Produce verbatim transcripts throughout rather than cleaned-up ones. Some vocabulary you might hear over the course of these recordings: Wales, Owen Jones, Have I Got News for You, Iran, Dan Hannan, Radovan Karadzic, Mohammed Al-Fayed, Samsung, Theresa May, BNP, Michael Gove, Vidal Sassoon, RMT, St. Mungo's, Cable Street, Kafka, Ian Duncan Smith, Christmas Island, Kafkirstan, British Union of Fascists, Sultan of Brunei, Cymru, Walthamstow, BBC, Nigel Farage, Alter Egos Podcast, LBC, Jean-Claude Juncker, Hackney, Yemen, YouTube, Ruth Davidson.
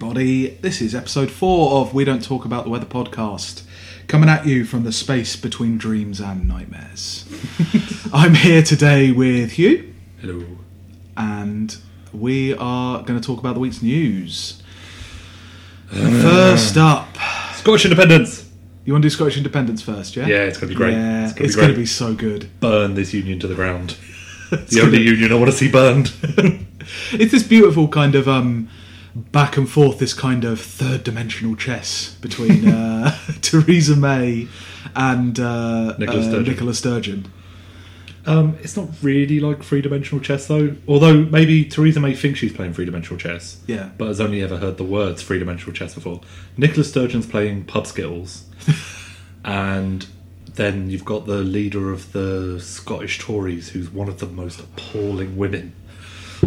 everybody. This is episode four of We Don't Talk About the Weather podcast, coming at you from the space between dreams and nightmares. I'm here today with Hugh. Hello. And we are going to talk about the week's news. Uh, First up, Scottish independence. You want to do Scottish independence first, yeah? Yeah, it's going to be great. Yeah, it's going to, going to be so good. Burn this union to the ground. It's the only be... union I want to see burned. It's this beautiful kind of um, back and forth, this kind of third-dimensional chess between uh, Theresa May and uh, Nicola Sturgeon. Uh, Nicola Sturgeon. Um, it's not really like three-dimensional chess, though. Although maybe Theresa May thinks she's playing three-dimensional chess. Yeah. But has only ever heard the words three-dimensional chess before. Nicola Sturgeon's playing pub skittles. And then you've got the leader of the Scottish Tories, who's one of the most appalling women.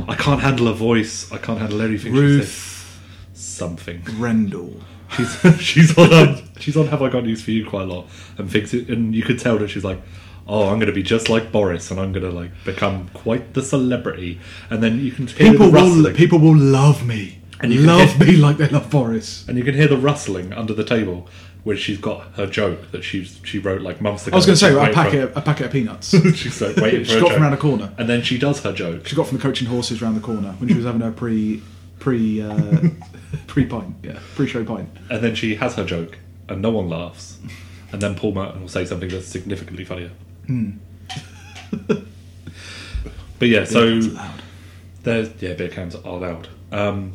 I can't handle her voice. I can't handle anything. Ruth something Rendell. She's she's on um, she's on Have I Got News for You quite a lot, and thinks it, and you could tell that she's like, oh, I'm going to be just like Boris, and I'm going to like become quite the celebrity. And then you can hear people the rustling. Will people will love me and you love hear, me like they love Boris. And you can hear the rustling under the table. Where she's got her joke that she's she wrote like months ago. I was going to say a packet, a packet of peanuts. She's like waiting for she her got joke. From around the corner, and then she does her joke. She got from the coaching horses around the corner when she was having her pre pre uh, pre pint, yeah, pre show pint. And then she has her joke, and no one laughs. And then Paul Merton will say something that's significantly funnier. Mm. But yeah, so there's yeah, beer cans are loud. Um,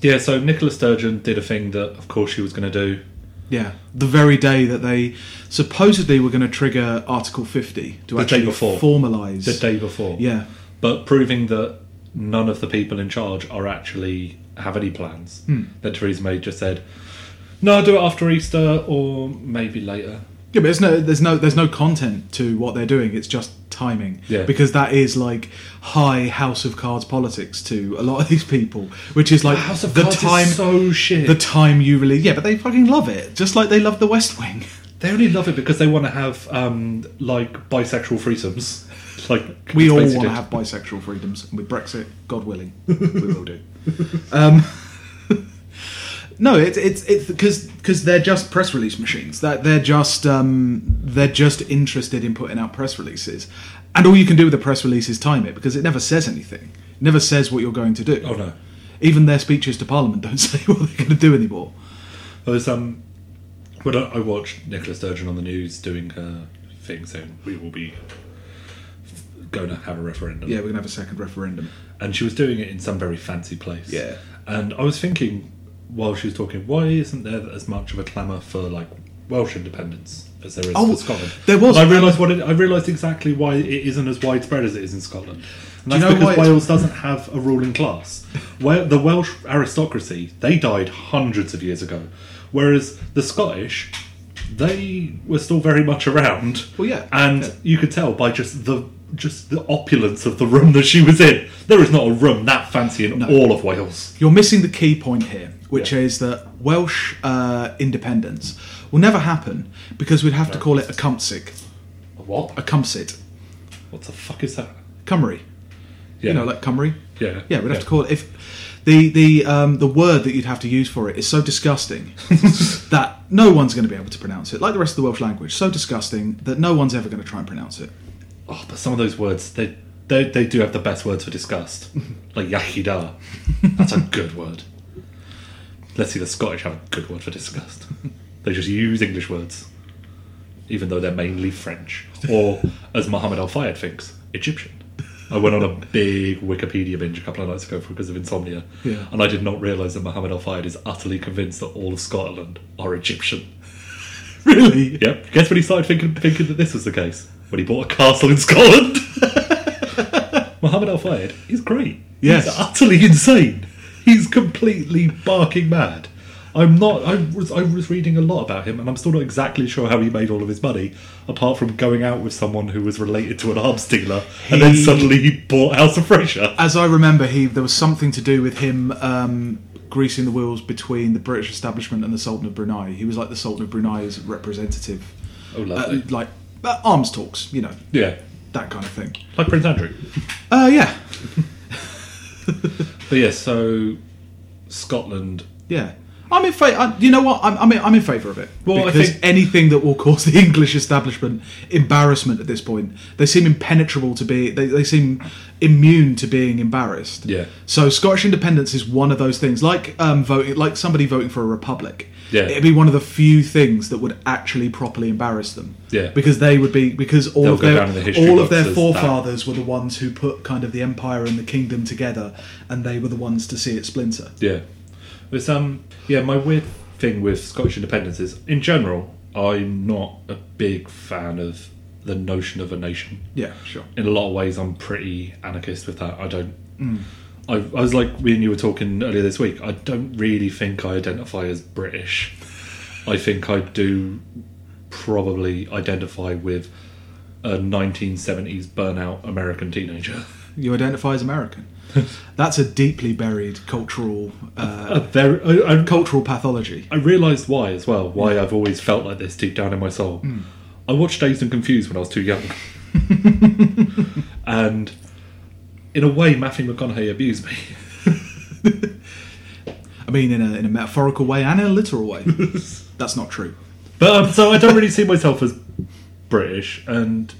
yeah, so Nicola Sturgeon did a thing that, of course, she was going to do. Yeah, the very day that they supposedly were going to trigger Article fifty to the actually formalise. The day before. Yeah. But proving that none of the people in charge are actually have any plans. Hmm. That Theresa May just said, no, I'll do it after Easter or maybe later. Yeah, but there's no, there's no, there's no content to what they're doing. It's just timing. Yeah. Because that is like high House of Cards politics to a lot of these people, which is like the, House of the Cards time is so shit. The time you release, yeah, but they fucking love it, just like they love the West Wing. They only love it because they want to have um, like bisexual threesomes. Like we all want to have bisexual freedoms, and with Brexit, God willing, we will do. Um, no, it's it's it's because because they're just press release machines. That they're just um, they're just interested in putting out press releases, and all you can do with a press release is time it because it never says anything. It never says what you're going to do. Oh no! Even their speeches to Parliament don't say what they're going to do anymore. There's um, when I watched Nicola Sturgeon on the news doing her thing saying we will be going to have a referendum. Yeah, we're going to have a second referendum, and she was doing it in some very fancy place. Yeah, and I was thinking. While she was talking, why isn't there as much of a clamour for like Welsh independence as there is oh, for Scotland? There was. And I realised what it, I realised exactly why it isn't as widespread as it is in Scotland. And that's because Wales doesn't have a ruling class. Where the Welsh aristocracy, they died hundreds of years ago, whereas the Scottish, they were still very much around. Well, yeah, and yeah. You could tell by just the. Just the opulence of the room that she was in. There is not a room that fancy in no. all of Wales. You're missing the key point here, which yeah. is that Welsh uh, independence will never happen because we'd have no, to call it a cumsig. A what? A cumsit. What the fuck is that? Cymru. Yeah. You know, like Cymru. Yeah. Yeah, we'd have yeah. to call it... If the the um, the word that you'd have to use for it is so disgusting that no one's going to be able to pronounce it, like the rest of the Welsh language. So disgusting that no one's ever going to try and pronounce it. Oh, but some of those words, they, they they do have the best words for disgust. Like yachida. That's a good word. Let's see the Scottish have a good word for disgust. They just use English words. Even though they're mainly French. Or, as Mohammed Al-Fayed thinks, Egyptian. I went on a big Wikipedia binge a couple of nights ago because of insomnia. Yeah. And I did not realise that Mohammed Al-Fayed is utterly convinced that all of Scotland are Egyptian. Really? Yep. Guess when he started thinking, thinking that this was the case? When he bought a castle in Scotland. Mohammed Al-Fayed is great. Yes. He's utterly insane. He's completely barking mad. I'm not... I was, I was reading a lot about him, and I'm still not exactly sure how he made all of his money, apart from going out with someone who was related to an arms dealer, he, and then suddenly he bought House of Fraser. As I remember, he there was something to do with him... Um, greasing the wheels between the British establishment and the Sultan of Brunei. He was like the Sultan of Brunei's representative. Oh, lovely. Uh, like uh, arms talks, you know. Yeah. That kind of thing. Like Prince Andrew. Uh, yeah. But yeah, so Scotland. Yeah. I'm in favour. You know what? I'm, I'm in. I'm in favour of it. Well, because I think anything that will cause the English establishment embarrassment at this point, they seem impenetrable to be. They, they seem immune to being embarrassed. Yeah. So Scottish independence is one of those things, like um, voting, like somebody voting for a republic. Yeah. It'd be one of the few things that would actually properly embarrass them. Yeah. Because they would be because all They'll of their the all of their forefathers that. were the ones who put kind of the empire and the kingdom together, and they were the ones to see it splinter. Yeah. It's, um, yeah, my weird thing with Scottish independence is, in general, I'm not a big fan of the notion of a nation. Yeah, sure. In a lot of ways, I'm pretty anarchist with that. I don't... Mm. I, I was like, me and you were talking earlier this week, I don't really think I identify as British. I think I do probably identify with a nineteen seventies burnout American teenager. You identify as American? That's a deeply buried cultural uh, a, a very, a, a, cultural pathology. I realised why as well, why I've always felt like this deep down in my soul. Mm. I watched Dazed and Confused when I was too young. And in a way, Matthew McConaughey abused me. I mean, in a, in a metaphorical way and in a literal way. That's not true. But um, so I don't really see myself as British, and...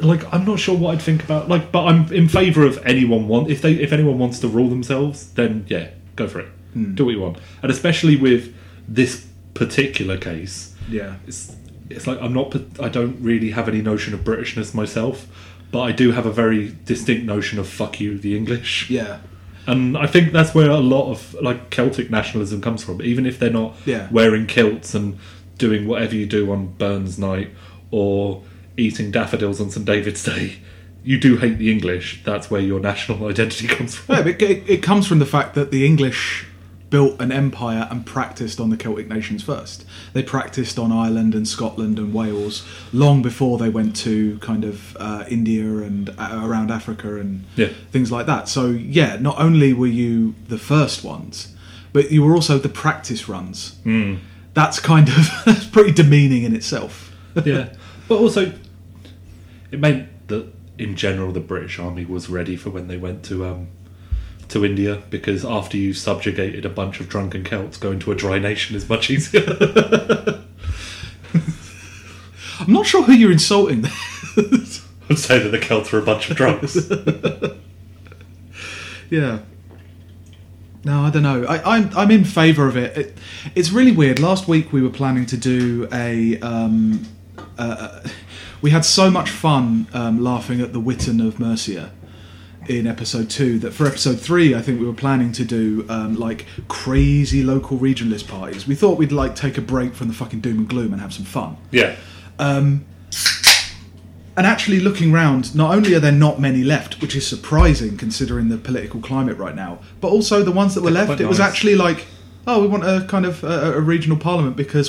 Like, I'm not sure what I'd think about... Like, but I'm in favour of anyone want... If they, if anyone wants to rule themselves, then, yeah, go for it. Mm. Do what you want. And especially with this particular case... Yeah. It's, it's like, I'm not... I don't really have any notion of Britishness myself, but I do have a very distinct notion of, fuck you, the English. Yeah. And I think that's where a lot of, like, Celtic nationalism comes from. Even if they're not yeah. wearing kilts and doing whatever you do on Burns Night, or... eating daffodils on Saint David's Day, you do hate the English. That's where your national identity comes from. Yeah, it, it, it comes from the fact that the English built an empire and practised on the Celtic nations first. They practised on Ireland and Scotland and Wales long before they went to kind of uh, India and uh, around Africa and yeah. things like that. So, yeah, not only were you the first ones, but you were also the practice runs. Mm. That's kind of that's pretty demeaning in itself. Yeah. But also... It meant that, in general, the British Army was ready for when they went to um, to India, because after you subjugated a bunch of drunken Celts, going to a dry nation is much easier. I'm not sure who you're insulting there. I'd say that the Celts were a bunch of drunks. Yeah. No, I don't know. I, I'm I'm in favour of it. it. It's really weird. Last week we were planning to do a... Um, uh, We had so much fun um, laughing at the Witten of Mercia in episode two that for episode three, I think we were planning to do um, like crazy local regionalist parties. We thought we'd like take a break from the fucking doom and gloom and have some fun. Yeah. Um, and actually looking round, not only are there not many left, which is surprising considering the political climate right now, but also the ones that were left, it was actually like, oh, we want a kind of a, a regional parliament because...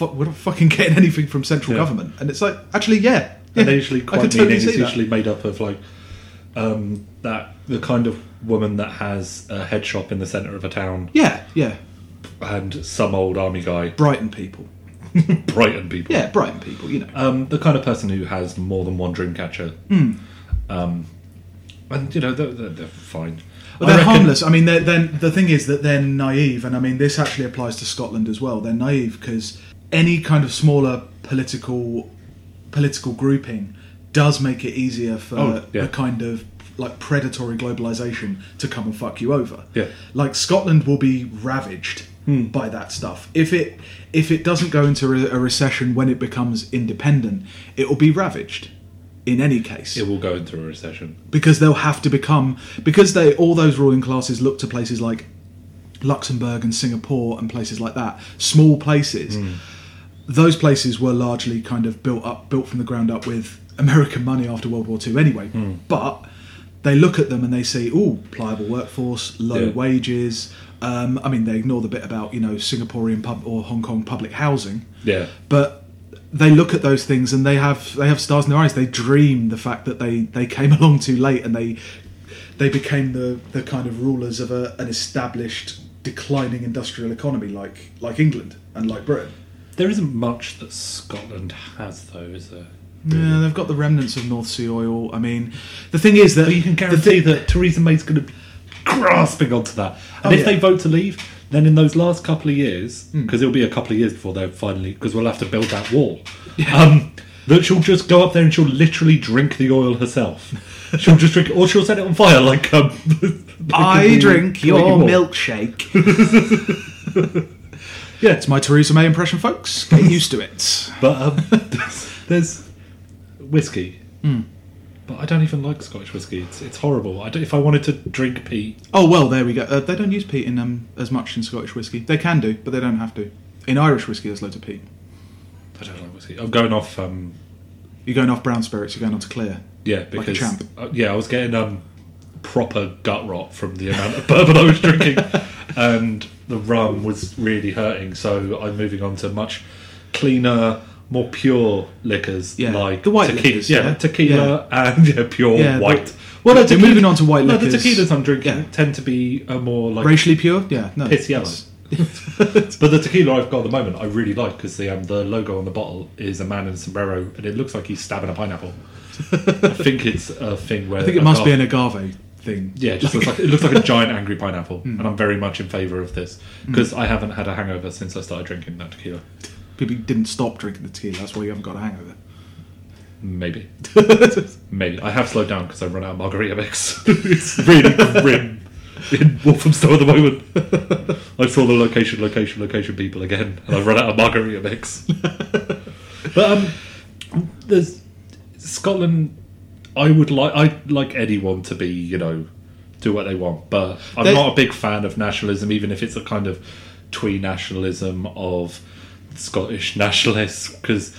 we're not fucking getting anything from central yeah. government. And it's like, actually, yeah. yeah and they usually quite meaning. Totally it's usually that. Made up of, like, um, that the kind of woman that has a head shop in the centre of a town. Yeah, yeah. And some old army guy. Brighton people. Brighton people. Yeah, Brighton people, you know. Um, the kind of person who has more than one dreamcatcher. Mm. Um, and, you know, they're, they're, they're fine. Well, they're I reckon, harmless. I mean, then the thing is that they're naive. And, I mean, this actually applies to Scotland as well. They're naive because... any kind of smaller political political grouping does make it easier for oh, yeah. a kind of like predatory globalisation to come and fuck you over. Yeah. Like Scotland will be ravaged hmm. by that stuff. If it if it doesn't go into a recession when it becomes independent, it will be ravaged. In any case, it will go into a recession because they'll have to become because they all those ruling classes look to places like Luxembourg and Singapore and places like that, small places. Mm. Those places were largely kind of built up, built from the ground up with American money after World War Two anyway. Mm. But they look at them and they see, oh, pliable workforce, low yeah. wages. Um, I mean, they ignore the bit about, you know, Singaporean pub or Hong Kong public housing. Yeah. But they look at those things and they have they have stars in their eyes. They dream the fact that they, they came along too late and they they became the, the kind of rulers of a, an established, declining industrial economy like like England and like Britain. There isn't much that Scotland has, though, is there? Really? Yeah, they've got the remnants of North Sea oil. I mean, the thing is that... But you can guarantee the thi- that Theresa May's going to be grasping onto that. And oh, if yeah. they vote to leave, then in those last couple of years, because mm. it'll be a couple of years before they're finally, because we'll have to build that wall, yeah. um, that she'll just go up there and she'll literally drink the oil herself. She'll just drink, or she'll set it on fire like... Um, like I drink your milkshake. Yeah, it's my Theresa May impression, folks. Get used to it. But um, there's whiskey. Mm. But I don't even like Scottish whiskey. It's it's horrible. I don't, if I wanted to drink peat... Oh, well, there we go. Uh, they don't use peat in um, as much in Scottish whiskey. They can do, but they don't have to. In Irish whiskey, there's loads of peat. I don't like whiskey. I'm going off... Um, you're going off brown spirits. You're going on to clear. Yeah, because... Like a champ. Uh, yeah, I was getting um, proper gut rot from the amount of bourbon I was drinking. And the rum was really hurting. So I'm moving on to much cleaner... more pure liquors, yeah. like the white tequila, liquors, yeah, yeah. tequila yeah. and yeah, pure yeah, white. The, well, no, tequila, moving on to white liquors. No, the tequilas I'm drinking yeah. tend to be a more like racially pure, yeah, no, piss yellow. But the tequila I've got at the moment, I really like because the um, the logo on the bottle is a man in a sombrero, and it looks like he's stabbing a pineapple. I think it's a thing where I think it agave, must be an agave thing. Yeah, it just looks like it looks like a giant angry pineapple, mm. and I'm very much in favour of this because mm. I haven't had a hangover since I started drinking that tequila. People didn't stop drinking the tequila. That's why you haven't got a hangover. Maybe. Maybe. I have slowed down because I've run out of margarita mix. It's really grim in Walthamstow at the moment. I saw the location, location, location people again, and I've run out of margarita mix. But um, there's Scotland. I would like. I like anyone to be, you know, do what they want, but I'm They're... not a big fan of nationalism, even if it's a kind of twee nationalism of. Scottish nationalists, because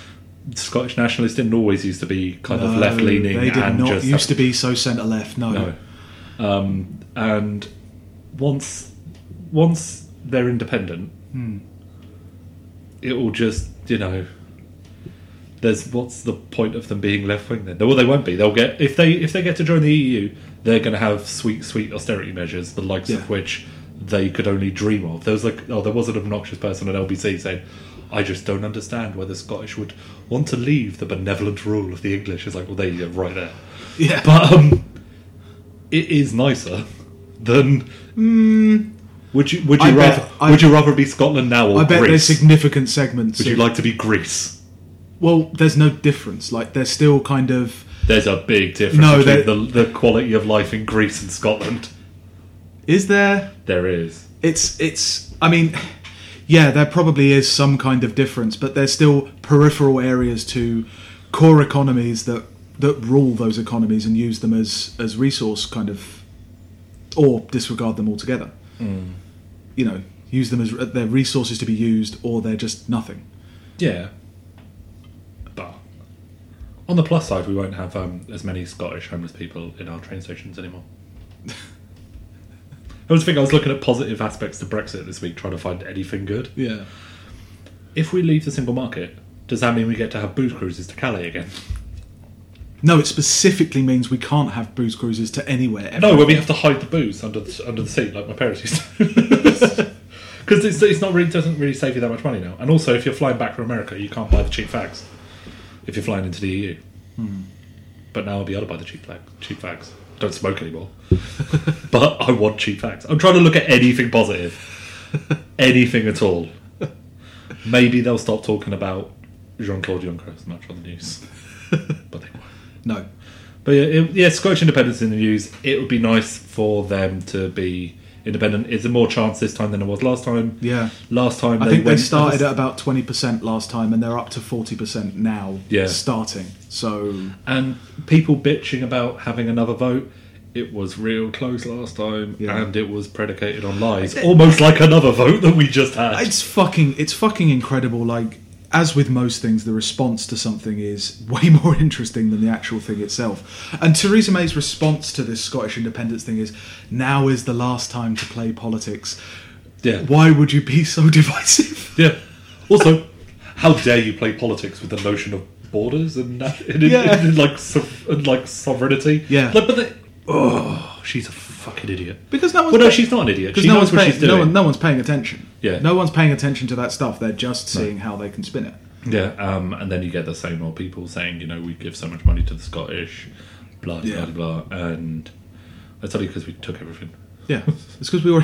Scottish nationalists didn't always used to be kind no, of left leaning. They did and not just used have, to be so centre left. No, no. Um, and once once they're independent, hmm. it will just you know. There's what's the point of them being left wing then? Well, they won't be. They'll get if they if they get to join the E U, they're going to have sweet sweet austerity measures, the likes yeah. of which they could only dream of. There was like oh, there was an obnoxious person at L B C saying. I just don't understand why the Scottish would want to leave the benevolent rule of the English. It's like, well, there you go, right there. Yeah. But um, it is nicer than... Mm, would you Would you I rather bet, Would I, you rather be Scotland now or I bet Greece? There's significant segments. Would of, you like to be Greece? Well, there's no difference. Like, there's still kind of... There's a big difference no, between the, the quality of life in Greece and Scotland. Is there? There is. It's... It's... I mean... Yeah, there probably is some kind of difference, but there's still peripheral areas to core economies that, that rule those economies and use them as, as resource kind of, or disregard them altogether. Mm. You know, use them as their resources to be used, or they're just nothing. Yeah. But on the plus side, we won't have um, as many Scottish homeless people in our train stations anymore. I was thinking I was looking at positive aspects to Brexit this week, trying to find anything good. Yeah. If we leave the single market, does that mean we get to have booze cruises to Calais again? No, it specifically means we can't have booze cruises to anywhere. Ever. No, where we have to hide the booze under the, under the sea, like my parents used to. Because it's it's not really doesn't really save you that much money now. And also, if you're flying back from America, you can't buy the cheap fags. If you're flying into the E U, hmm. but now I'll be able to buy the cheap flag, cheap fags. Don't smoke anymore. But I want cheap facts. I'm trying to look at anything positive. Anything at all. Maybe they'll stop talking about Jean-Claude Juncker as much on the news. But they won't. No. But yeah, it, yeah, Scottish independence in the news. It would be nice for them to be independent. It's a more chance this time than it was last time. Yeah. Last time I they think they started at about twenty percent last time and they're up to forty percent now. Yeah. Starting. So and people bitching about having another vote. It was real close last time, yeah. and it was predicated on lies, almost like another vote that we just had. It's fucking, it's fucking incredible. Like, as with most things, the response to something is way more interesting than the actual thing itself. And Theresa May's response to this Scottish independence thing is, "Now is the last time to play politics." Yeah. Why would you be so divisive? Yeah. Also, how dare you play politics with the notion of borders and, and, yeah. and, and like so, and like sovereignty? Yeah. Like, but. They, Oh, she's a fucking idiot. Because no one's well, no, paying, she's not an idiot. Because no, no, one, no one's paying attention. Yeah, no one's paying attention to that stuff. They're just seeing no. how they can spin it. Yeah, um, and then you get the same old people saying, you know, we give so much money to the Scottish, blah blah yeah. blah, blah, and that's only because we took everything. Yeah, it's because we were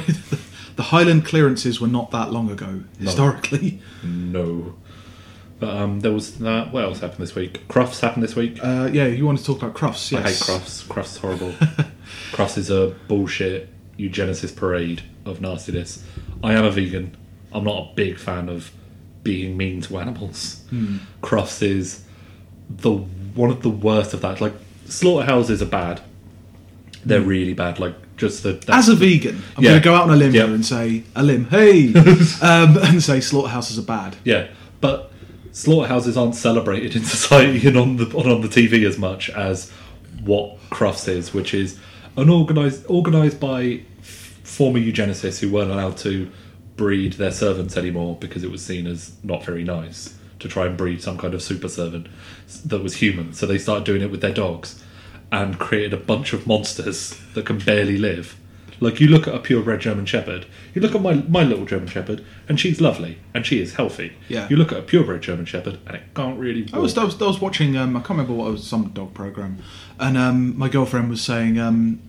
the Highland clearances were not that long ago historically. No. no. But um, there was that. What else happened this week? Crufts happened this week. Uh, yeah, you want to talk about Crufts? Yes. I hate Crufts. Crufts is horrible. Crufts is a bullshit eugenicist parade of nastiness. I am a vegan. I'm not a big fan of being mean to animals. Mm. Crufts is the one of the worst of that. Like, slaughterhouses are bad. They're mm. really bad. Like, just the as a the, vegan, I'm yeah. going to go out on a limb yep. here and say a limb. Hey, um, and say slaughterhouses are bad. Yeah, but slaughterhouses aren't celebrated in society and on the on the T V as much as what Crufts is, which is an organised organised by f- former eugenicists who weren't allowed to breed their servants anymore because it was seen as not very nice to try and breed some kind of super servant that was human. So they started doing it with their dogs and created a bunch of monsters that can barely live. Like, you look at a purebred German Shepherd, you look at my my little German Shepherd, and she's lovely, and she is healthy. Yeah. You look at a purebred German Shepherd, and it can't really walk. I was, I was, I was watching, um, I can't remember what it was, some dog programme, and um, my girlfriend was saying, um,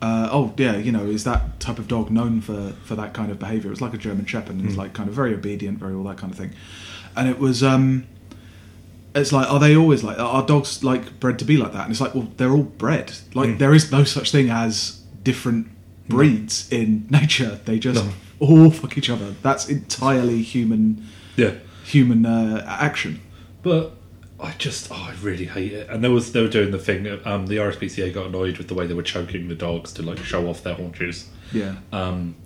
uh, oh, yeah, you know, is that type of dog known for, for that kind of behaviour? It was like a German Shepherd, and mm. it's like kind of very obedient, very all that kind of thing. And it was... Um, It's like, are they always like, are dogs like bred to be like that? And it's like, well, they're all bred. Like, mm. there is no such thing as different breeds no. in nature. They just no. all fuck each other. That's entirely human yeah. human uh, action. But I just, oh, I really hate it. And there was they were doing the thing, um, the R S P C A got annoyed with the way they were choking the dogs to, like, show off their haunches. Yeah. Um,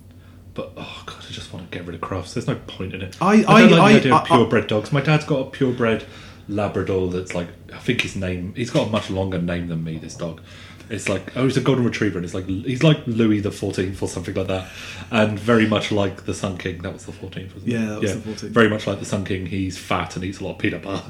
but, oh, God, I just want to get rid of Crufts. There's no point in it. I, I don't I, like the idea I, of purebred I, dogs. My dad's got a purebred Labrador that's like, I think his name, he's got a much longer name than me, this dog. It's like, oh, he's a golden retriever, and it's like, he's like Louis the fourteenth or something like that, and very much like the Sun King. That was the fourteenth, wasn't it? Yeah, that was yeah, the fourteenth. Very much like the Sun King. He's fat and eats a lot of peanut butter.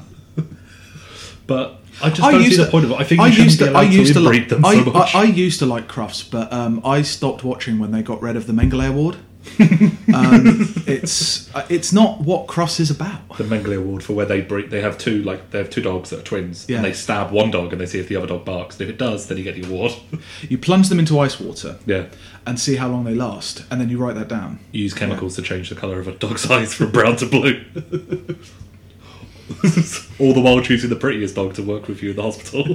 But I just I don't see to, the point of it. I think you I used to, I used to, to like, them so I, much. I, I used to like Crufts, but um, I stopped watching when they got rid of the Mengele Award. um, it's uh, it's not what Crufts is about. The Mengele Award for where they breed, they have two like they have two dogs that are twins, yeah. and they stab one dog and they see if the other dog barks. And if it does, then you get the award. You plunge them into ice water, yeah, and see how long they last, and then you write that down. You use chemicals yeah. to change the colour of a dog's eyes from brown to blue. All the while choosing the prettiest dog to work with you in the hospital.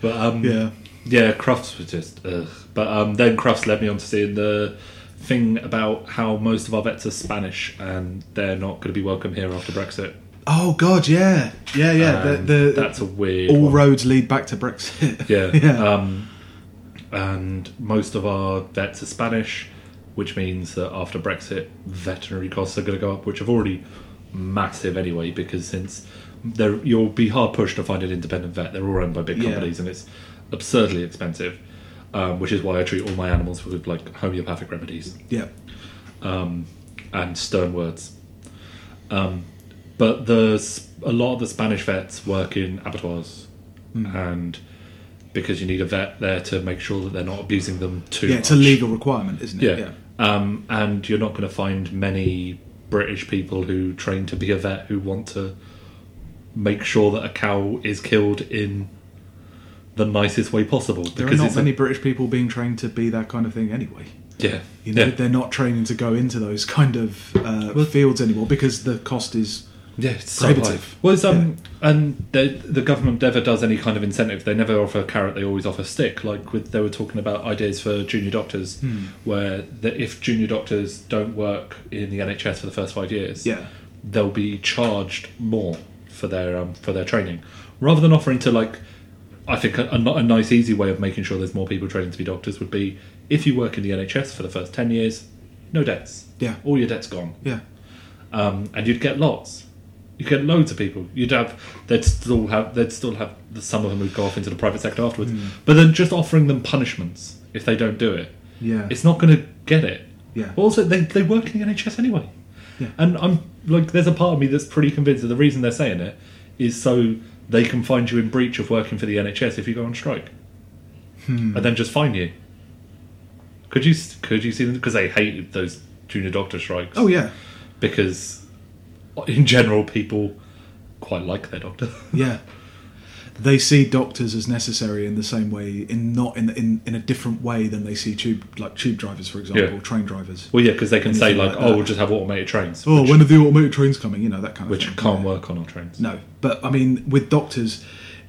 But um, yeah. Yeah, Crufts was just... Ugh. But um, then Crufts led me on to seeing the thing about how most of our vets are Spanish and they're not going to be welcome here after Brexit. Oh, God, yeah. Yeah, yeah. The, the, that's a weird All one. roads lead back to Brexit. Yeah. yeah. Um, and most of our vets are Spanish, which means that after Brexit, veterinary costs are going to go up, which have already massive anyway, because since you'll be hard-pushed to find an independent vet. They're all owned by big companies, yeah. and it's absurdly expensive, um, which is why I treat all my animals with like homeopathic remedies. Yeah, um, and stern words. Um, but the a lot of the Spanish vets work in abattoirs, mm. and because you need a vet there to make sure that they're not abusing them too. Yeah, much. It's a legal requirement, isn't it? Yeah, yeah. Um, and you're not going to find many British people who train to be a vet who want to make sure that a cow is killed in the nicest way possible. There are not many a... British people being trained to be that kind of thing anyway. Yeah. You know, yeah. They're not training to go into those kind of uh, well, fields anymore because the cost is yeah, it's prohibitive. So well, it's, um, yeah. And they, the government never does any kind of incentive. They never offer a carrot, they always offer a stick. Like with, they were talking about ideas for junior doctors, hmm. where the, if junior doctors don't work in the N H S for the first five years, yeah. they'll be charged more for their um, for their training. Rather than offering to like... I think a, a nice, easy way of making sure there's more people training to be doctors would be if you work in the N H S for the first ten years, no debts. Yeah, all your debts gone. Yeah, um, and you'd get lots. You'd get loads of people. You'd have they'd still have they'd still have some of them would go off into the private sector afterwards. Mm. But then just offering them punishments if they don't do it. Yeah, it's not going to get it. Yeah. Also, they they work in the N H S anyway. Yeah, and I'm like, there's a part of me that's pretty convinced that the reason they're saying it is so they can find you in breach of working for the N H S if you go on strike, hmm. and then just fine you. Could you could you see them? Because they hate those junior doctor strikes. Oh yeah, because in general people quite like their doctor. Yeah, they see doctors as necessary in the same way, in not in in, in a different way than they see tube like tube drivers, for example, yeah. train drivers. Well, yeah, because they can say like, like oh, we'll just have automated trains. Oh, which, when are the automated trains coming? You know, that kind of which thing. Which can't yeah. work on our trains. No, but I mean, with doctors,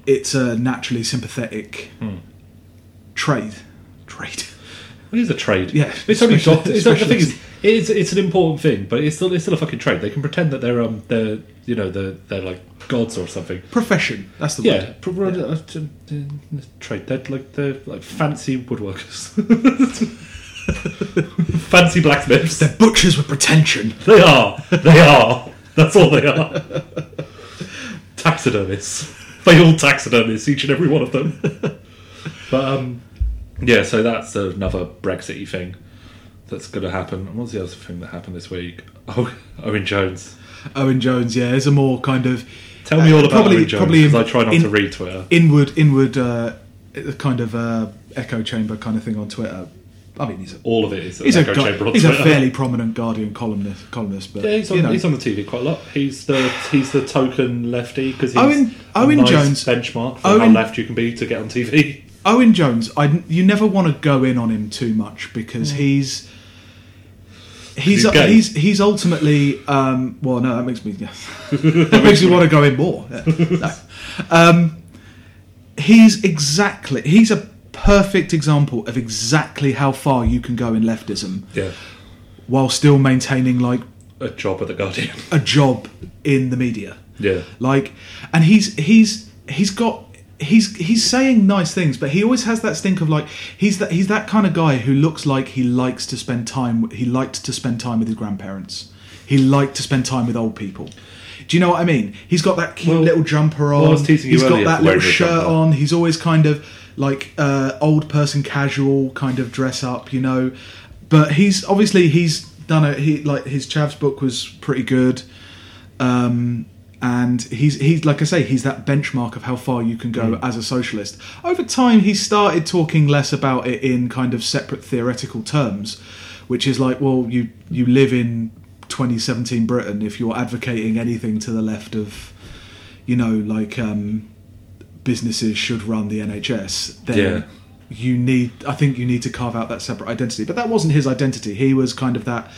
it's a naturally sympathetic hmm. trade. Trade. It is a trade. Yeah, it's only doctors. I think it's, it's it's an important thing, but it's still it's still a fucking trade. They can pretend that they're um they're you know they're they're like gods or something. Profession. That's the yeah, word. Pro- yeah. Uh, trade. They're like they're like fancy woodworkers, fancy blacksmiths. They're butchers with pretension. They are. They are. That's all they are. Taxidermists. They all taxidermists. Each and every one of them. But um. Yeah, so that's another Brexit-y thing that's going to happen. And what's the other thing that happened this week? Oh, Owen Jones. Owen Jones, yeah, is a more kind of... Tell me all uh, about probably, Owen Jones, because I try not in, to read Twitter. Inward, inward, uh, kind of uh, echo chamber kind of thing on Twitter. I mean, he's a, all of it is an echo a, chamber on he's Twitter. He's a fairly prominent Guardian columnist, columnist but yeah, he's on, you know. He's on the T V quite a lot. He's the he's the token lefty because he's Owen, a Owen nice Jones, benchmark for Owen, how left you can be to get on T V. Owen Jones, I, you never want to go in on him too much because mm. he's he's he's, uh, he's, he's ultimately um, well no that makes me yeah. that makes me want to go in more. Yeah. No. Um, he's exactly he's a perfect example of exactly how far you can go in leftism, yeah, while still maintaining like a job at the Guardian, a job in the media, yeah, like, and he's he's he's got. He's he's saying nice things, but he always has that stink of like he's that he's that kind of guy who looks like he likes to spend time. He liked to spend time with his grandparents. He liked to spend time with old people. Do you know what I mean? He's got that cute well, little jumper on. Well, I was teasing you he's earlier, got that little shirt on. He's always kind of like uh, old person casual kind of dress up, you know. But he's obviously he's done a he like his Chavs book was pretty good. Um, And he's he's like I say, he's that benchmark of how far you can go mm. as a socialist. Over time, he started talking less about it in kind of separate theoretical terms, which is like, well, you, you live in twenty seventeen Britain if you're advocating anything to the left of, you know, like um, businesses should run the N H S. Then yeah. you need, I think, you need to carve out that separate identity. But that wasn't his identity. He was kind of that,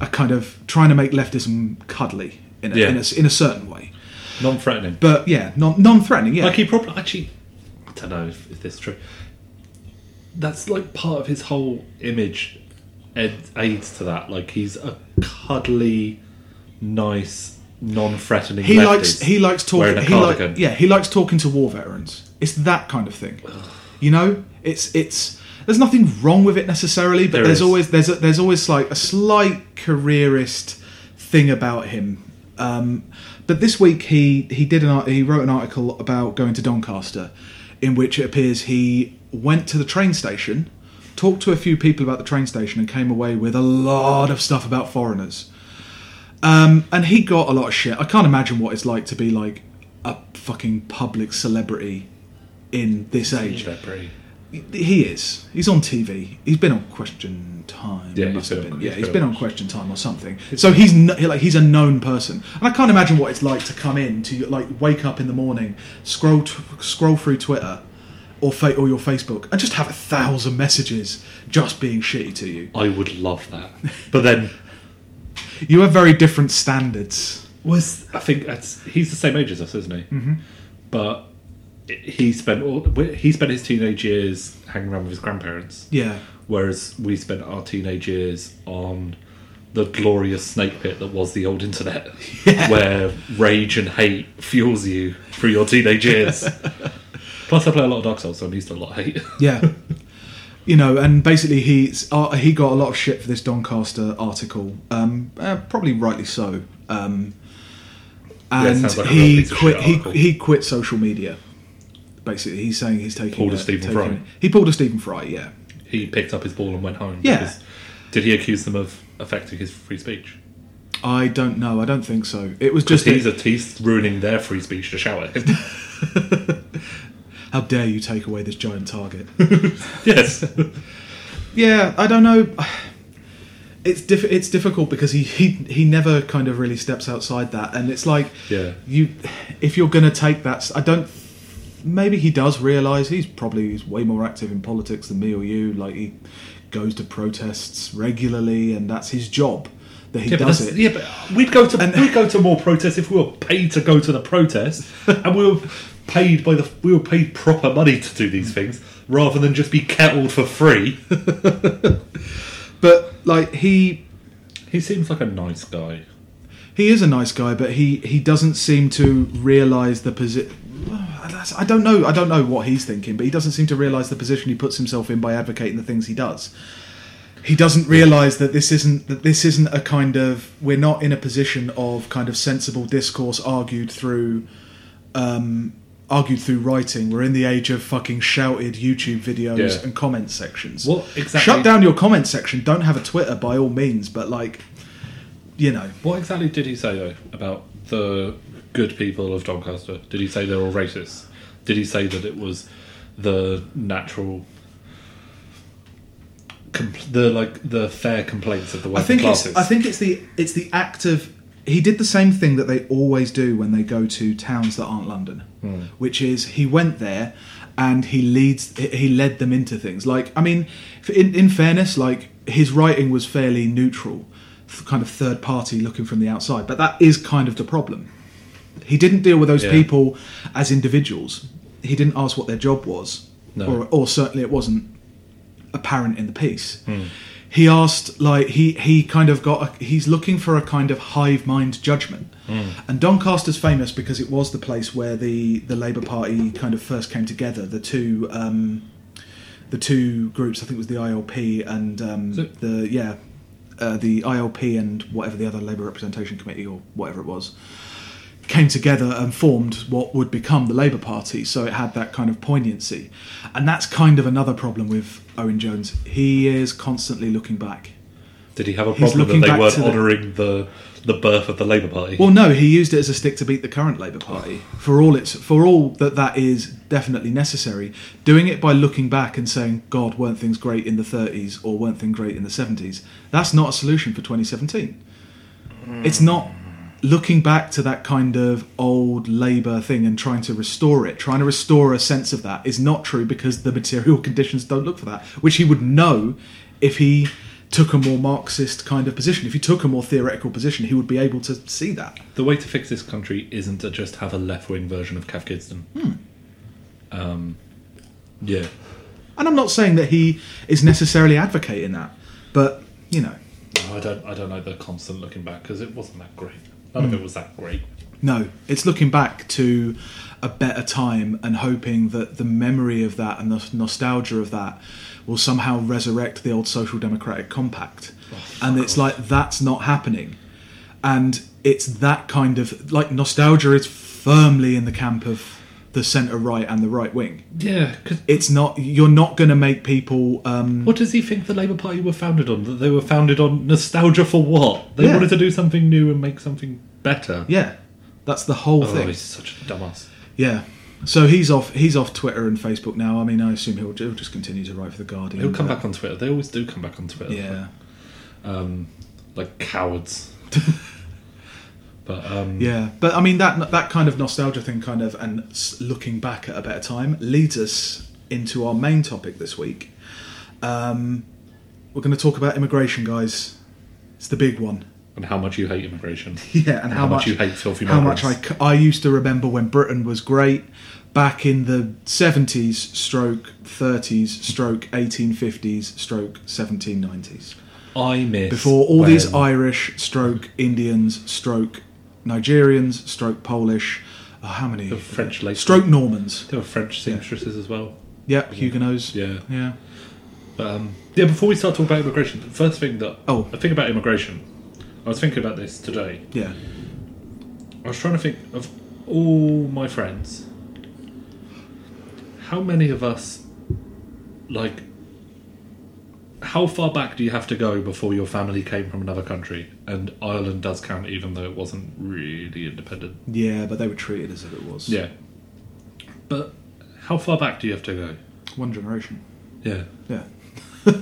a kind of trying to make leftism cuddly. In a, yeah. in a in a certain way, non-threatening. But yeah, non non-threatening. Yeah, like he probably actually. I don't know if, if this is true. That's like part of his whole image. Ed, aids to that, like he's a cuddly, nice, non-threatening. He likes he likes talking. He like, yeah, he likes talking to war veterans. It's that kind of thing. You know, it's it's. There's nothing wrong with it necessarily, but there there's is. always there's a, there's always like a slight careerist thing about him. Um, but this week he he did an he wrote an article about going to Doncaster, in which it appears he went to the train station, talked to a few people about the train station, and came away with a lot of stuff about foreigners. Um, and he got a lot of shit. I can't imagine what it's like to be like a fucking public celebrity in this age. He is. He's on T V. He's been on Question Time. Yeah, he's been, been. On, yeah, he's been on Question Time or something. So he's no, like he's a known person, and I can't imagine what it's like to come in to like wake up in the morning, scroll t- scroll through Twitter, or fa- or your Facebook, and just have a thousand messages just being shitty to you. I would love that, but then you have very different standards. Was I think that's, he's the same age as us, isn't he? Mm-hmm. But. He spent all, he spent his teenage years hanging around with his grandparents. Yeah. Whereas we spent our teenage years on the glorious snake pit that was the old internet, yeah. where rage and hate fuels you through your teenage years. Plus, I play a lot of Dark Souls, so I'm used to a lot of hate. Yeah. You know, and basically he's, uh, he got a lot of shit for this Doncaster article, um, uh, probably rightly so. Um, and yeah, like he quit. He, he quit social media. Basically, he's saying he's taking... Pulled a, a Stephen Fry. A, he pulled a Stephen Fry, yeah. He picked up his ball and went home. Yeah. Because, did he accuse them of affecting his free speech? I don't know. I don't think so. It was just... He's, a, he's ruining their free speech to shout at him. How dare you take away this giant target. Yes. Yeah, I don't know. It's diff- It's difficult because he, he, he never kind of really steps outside that. And it's like... Yeah. you, If you're going to take that... I don't... maybe he does realise he's probably he's way more active in politics than me or you. Like, he goes to protests regularly, and that's his job. That he yeah, does it. Yeah, but we'd go to and, we'd go to more protests if we were paid to go to the protest, and we were paid by the we were paid proper money to do these things rather than just be kettled for free. But like he, he seems like a nice guy. He is a nice guy, but he, he doesn't seem to realise the position. I don't know. I don't know what he's thinking, but he doesn't seem to realise the position he puts himself in by advocating the things he does. He doesn't realise that this isn't that this isn't a kind of we're not in a position of kind of sensible discourse argued through, um, argued through writing. We're in the age of fucking shouted YouTube videos yeah. and comment sections. Well, exactly. Shut down your comment section. Don't have a Twitter by all means, but like, you know, what exactly did he say though about the good people of Doncaster? Did he say they're all racists? Did he say that it was the natural? Compl- the like the fair complaints of the working classes. I think it's the it's the act of he did the same thing that they always do when they go to towns that aren't London, mm. which is he went there and he leads he led them into things. Like I mean, in in fairness, like his writing was fairly neutral, kind of third party looking from the outside. But that is kind of the problem. He didn't deal with those yeah. people as individuals. He didn't ask what their job was, no. or or certainly it wasn't apparent in the piece. Mm. He asked, like, he he kind of got, a, he's looking for a kind of hive mind judgment. Mm. And Doncaster's famous because it was the place where the, the Labour Party kind of first came together. The two um, the two groups, I think it was the I L P and um, so, the, yeah, uh, the I L P and whatever the other Labour Representation Committee or whatever it was, came together and formed what would become the Labour Party, so it had that kind of poignancy. And that's kind of another problem with Owen Jones. He is constantly looking back. Did he have a problem that they weren't honouring the, the birth of the Labour Party? Well, no, he used it as a stick to beat the current Labour Party. For all it's for all that that is definitely necessary, doing it by looking back and saying, God, weren't things great in the thirties or weren't things great in the seventies, that's not a solution for twenty seventeen. Mm. It's not... Looking back to that kind of old Labour thing and trying to restore it, trying to restore a sense of that is not true because the material conditions don't look for that, which he would know if he took a more Marxist kind of position. If he took a more theoretical position, he would be able to see that. The way to fix this country isn't to just have a left-wing version of Kafkirstan. Hmm. Um, yeah. And I'm not saying that he is necessarily advocating that, but, you know. No, I don't, I don't know the constant looking back because it wasn't that great. None of it was that great. No, it's looking back to a better time and hoping that the memory of that and the nostalgia of that will somehow resurrect the old social democratic compact. Oh, and it's God. Like, that's not happening. And it's that kind of... Like, nostalgia is firmly in the camp of the centre-right and the right wing. Yeah. Cause it's not... You're not going to make people... Um, what does he think the Labour Party were founded on? That they were founded on nostalgia for what? They yeah. wanted to do something new and make something better. Yeah. That's the whole oh, thing. Oh, he's such a dumbass. Yeah. So he's off He's off Twitter and Facebook now. I mean, I assume he'll, he'll just continue to write for The Guardian. He'll come back on Twitter. They always do come back on Twitter. Yeah. Like, um, like cowards. But, um, yeah, but I mean that that kind of nostalgia thing, kind of, and looking back at a better time, leads us into our main topic this week. Um, we're going to talk about immigration, guys. It's the big one. And how much you hate immigration? Yeah, and, and how, how much, much you hate filthy migrants. How much I, I used to remember when Britain was great back in the seventies, stroke thirties, stroke eighteen fifties, stroke seventeen nineties. I miss before all when... these Irish, stroke Indians, stroke. Nigerians, stroke Polish, oh, how many? There were French ladies. Stroke Normans. There were French seamstresses yeah. as well. Yep, yeah. Huguenots. Yeah. Yeah. But, um, yeah, before we start talking about immigration, the first thing that... Oh. The thing about immigration, I was thinking about this today. Yeah. I was trying to think of all my friends, how many of us, like, how far back do you have to go before your family came from another country? And Ireland does count, even though it wasn't really independent. Yeah, but they were treated as if it was. Yeah. But how far back do you have to go? One generation. Yeah. Yeah.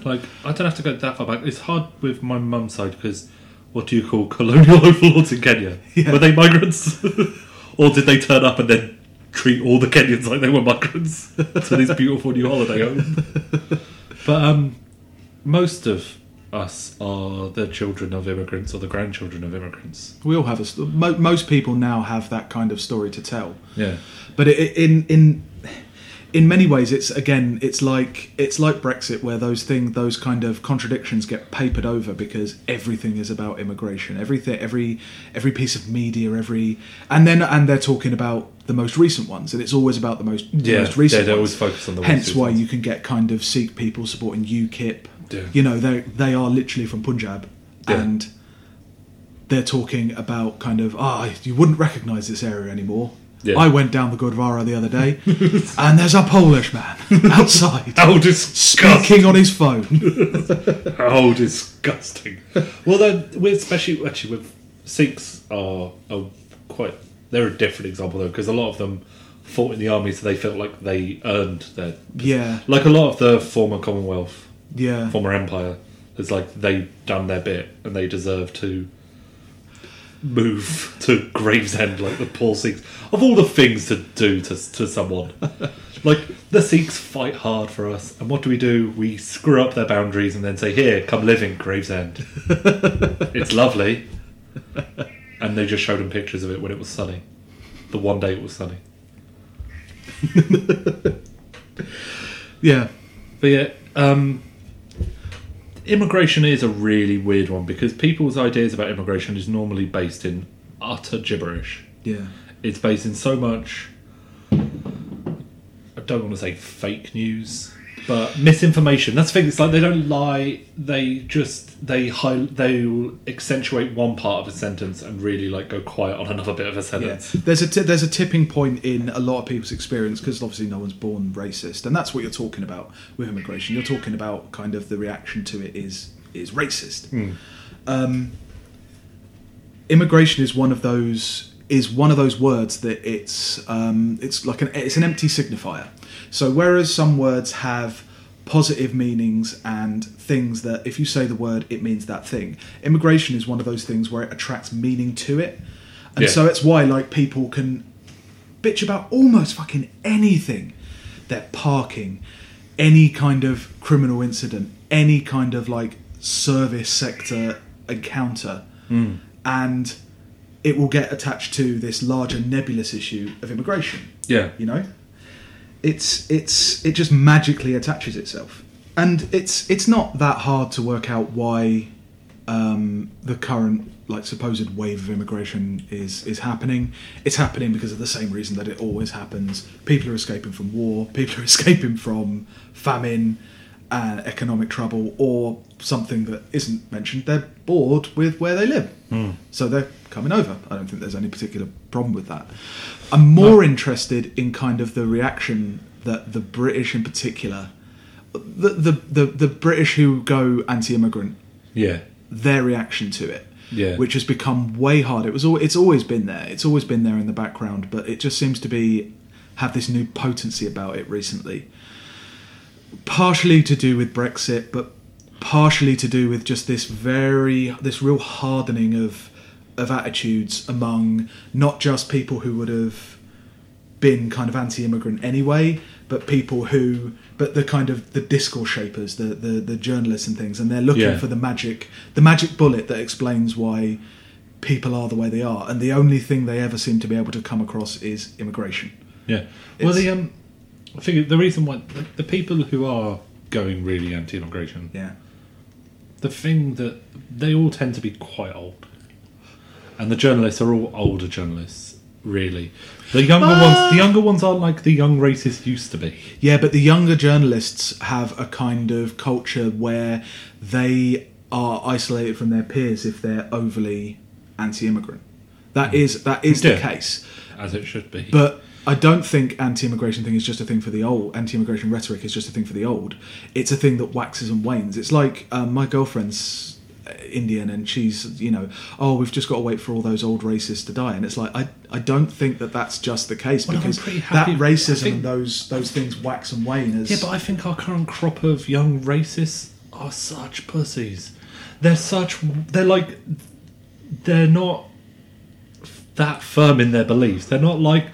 Like, I don't have to go that far back. It's hard with my mum's side, because what do you call colonial overlords in Kenya? Yeah. Were they migrants? Or did they turn up and then treat all the Kenyans like they were migrants to this beautiful new holiday home. But um, most of us are the children of immigrants or the grandchildren of immigrants. We all have a st- mo- most people now have that kind of story to tell. Yeah. But it, in in in many ways, it's again, it's like it's like Brexit, where those thing those kind of contradictions get papered over because everything is about immigration. Everything, every every piece of media, every and then and they're talking about the most recent ones, and it's always about the most yeah, the most recent. Yeah, they always focus on the. Hence, why ones. You can get kind of Sikh people supporting U KIP. Yeah. You know, they they are literally from Punjab, yeah. and they're talking about kind of, ah, oh, you wouldn't recognise this area anymore. Yeah. I went down the Gurdwara the other day, and there's a Polish man outside, how disgusting, speaking on his phone. How disgusting! Well, then, with especially actually with Sikhs are a quite they're a different example though, because a lot of them fought in the army, so they felt like they earned their yeah, like a lot of the former Commonwealth. Yeah, former empire. It's like they've done their bit and they deserve to move to Gravesend, like the poor Sikhs. Of all the things to do to to someone, like the Sikhs fight hard for us, and what do we do? We screw up their boundaries and then say, "Here, come live in Gravesend. It's lovely." And they just showed them pictures of it when it was sunny. The one day it was sunny. Yeah, but yeah. Um, Immigration is a really weird one because people's ideas about immigration is normally based in utter gibberish. Yeah. It's based in so much, I don't want to say fake news, but misinformation. That's the thing. It's like they don't lie. They just, they they will accentuate one part of a sentence and really like go quiet on another bit of a sentence. Yeah. There's a t- there's a tipping point in a lot of people's experience because obviously no one's born racist. And that's what you're talking about with immigration. You're talking about kind of the reaction to it is, is racist. Mm. Um, immigration is one of those... is one of those words that it's um, it's like an it's an empty signifier. So whereas some words have positive meanings and things that if you say the word it means that thing, immigration is one of those things where it attracts meaning to it, and yeah. so it's why like people can bitch about almost fucking anything, their parking, any kind of criminal incident, any kind of like service sector encounter, mm. and it will get attached to this larger nebulous issue of immigration. Yeah. You know? It's it's it just magically attaches itself. And it's it's not that hard to work out why um, the current like supposed wave of immigration is, is happening. It's happening because of the same reason that it always happens. People are escaping from war, people are escaping from famine and economic trouble or something that isn't mentioned. They're bored with where they live. Mm. So they're coming over. I don't think there's any particular problem with that. I'm more no. interested in kind of the reaction that the British in particular, the the, the, the British who go anti-immigrant, yeah, their reaction to it, yeah. which has become way harder. It was, it's always been there. It's always been there in the background, but it just seems to be have this new potency about it recently. Partially to do with Brexit, but partially to do with just this very, this real hardening of of attitudes among not just people who would have been kind of anti-immigrant anyway, but people who, but the kind of the discourse shapers, the the, the journalists and things, and they're looking yeah. for the magic, the magic bullet that explains why people are the way they are, and the only thing they ever seem to be able to come across is immigration. Yeah. Well, it's, the um, I think the reason why the, the people who are going really anti-immigration, yeah, the thing that they all tend to be quite old. And the journalists are all older journalists, really. The younger uh, ones, the younger ones aren't like the young racists used to be. Yeah, but the younger journalists have a kind of culture where they are isolated from their peers if they're overly anti-immigrant. That mm. is that is yeah. the case, as it should be. But I don't think anti-immigration thing is just a thing for the old. Anti-immigration rhetoric is just a thing for the old. It's a thing that waxes and wanes. It's like um, my girlfriend's Indian, and she's, you know, oh, we've just got to wait for all those old racists to die, and it's like I I don't think that that's just the case, well, because that racism think, and those those things wax and wane as... Yeah, but I think our current crop of young racists are such pussies. They're such they're like they're not that firm in their beliefs. They're not like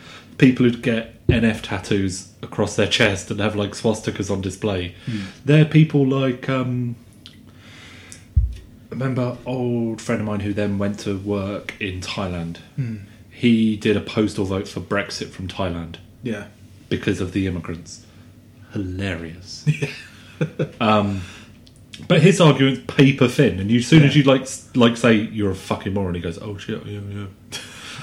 people who'd get N F tattoos across their chest and have like swastikas on display. Mm. They're people like, um, I remember an old friend of mine who then went to work in Thailand. Mm. He did a postal vote for Brexit from Thailand. Yeah. Because of the immigrants. Hilarious. Yeah. um, but his argument's paper thin, and as soon yeah. as you like like say you're a fucking moron, he goes, "Oh shit, yeah, yeah."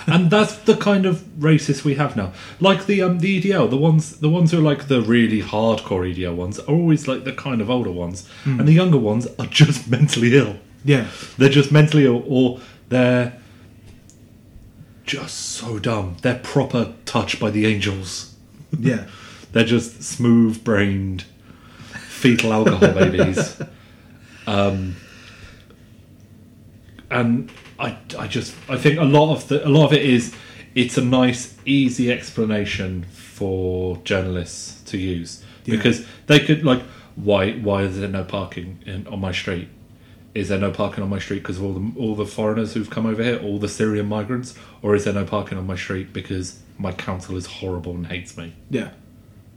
And that's the kind of racists we have now. Like the um the E D L, the ones the ones who are like the really hardcore E D L ones are always like the kind of older ones, mm. and the younger ones are just mentally ill. Yeah, they're just mentally ill, or they're just so dumb. They're proper touched by the angels. Yeah, they're just smooth-brained fetal alcohol babies. um, and I, I just, I think a lot of the, a lot of it is, it's a nice, easy explanation for journalists to use yeah. because they could like, why, why is there no parking in, on my street? Is there no parking on my street because of all the all the foreigners who've come over here, all the Syrian migrants, or is there no parking on my street because my council is horrible and hates me? Yeah.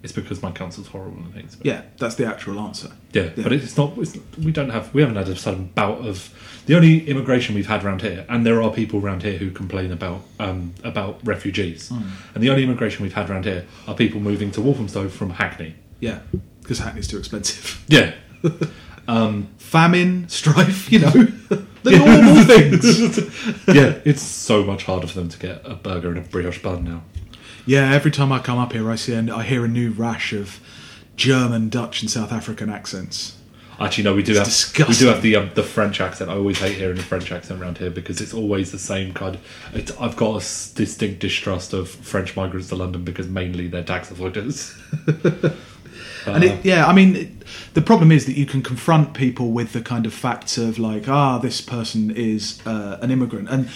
It's because my council's horrible and hates me. Yeah, that's the actual answer. Yeah, yeah. But it's not, it's not, we don't have, we haven't had a sudden bout of, the only immigration we've had around here, and there are people around here who complain about um, about refugees, mm. and the only immigration we've had around here are people moving to Walthamstow from Hackney. Yeah, because Hackney's too expensive. Yeah. Um, famine, strife, you know, the yeah. normal things. Yeah, it's so much harder for them to get a burger and a brioche bun now. Yeah, every time I come up here, I see, and I hear a new rash of German, Dutch, and South African accents. Actually, no, we do it's have disgusting. We do have the um, the French accent. I always hate hearing the French accent around here because it's always the same kind. Of, it's, I've got a distinct distrust of French migrants to London because mainly they're tax avoiders. Uh, and it, yeah, I mean, it, the problem is that you can confront people with the kind of facts of like, ah, this person is uh, an immigrant. And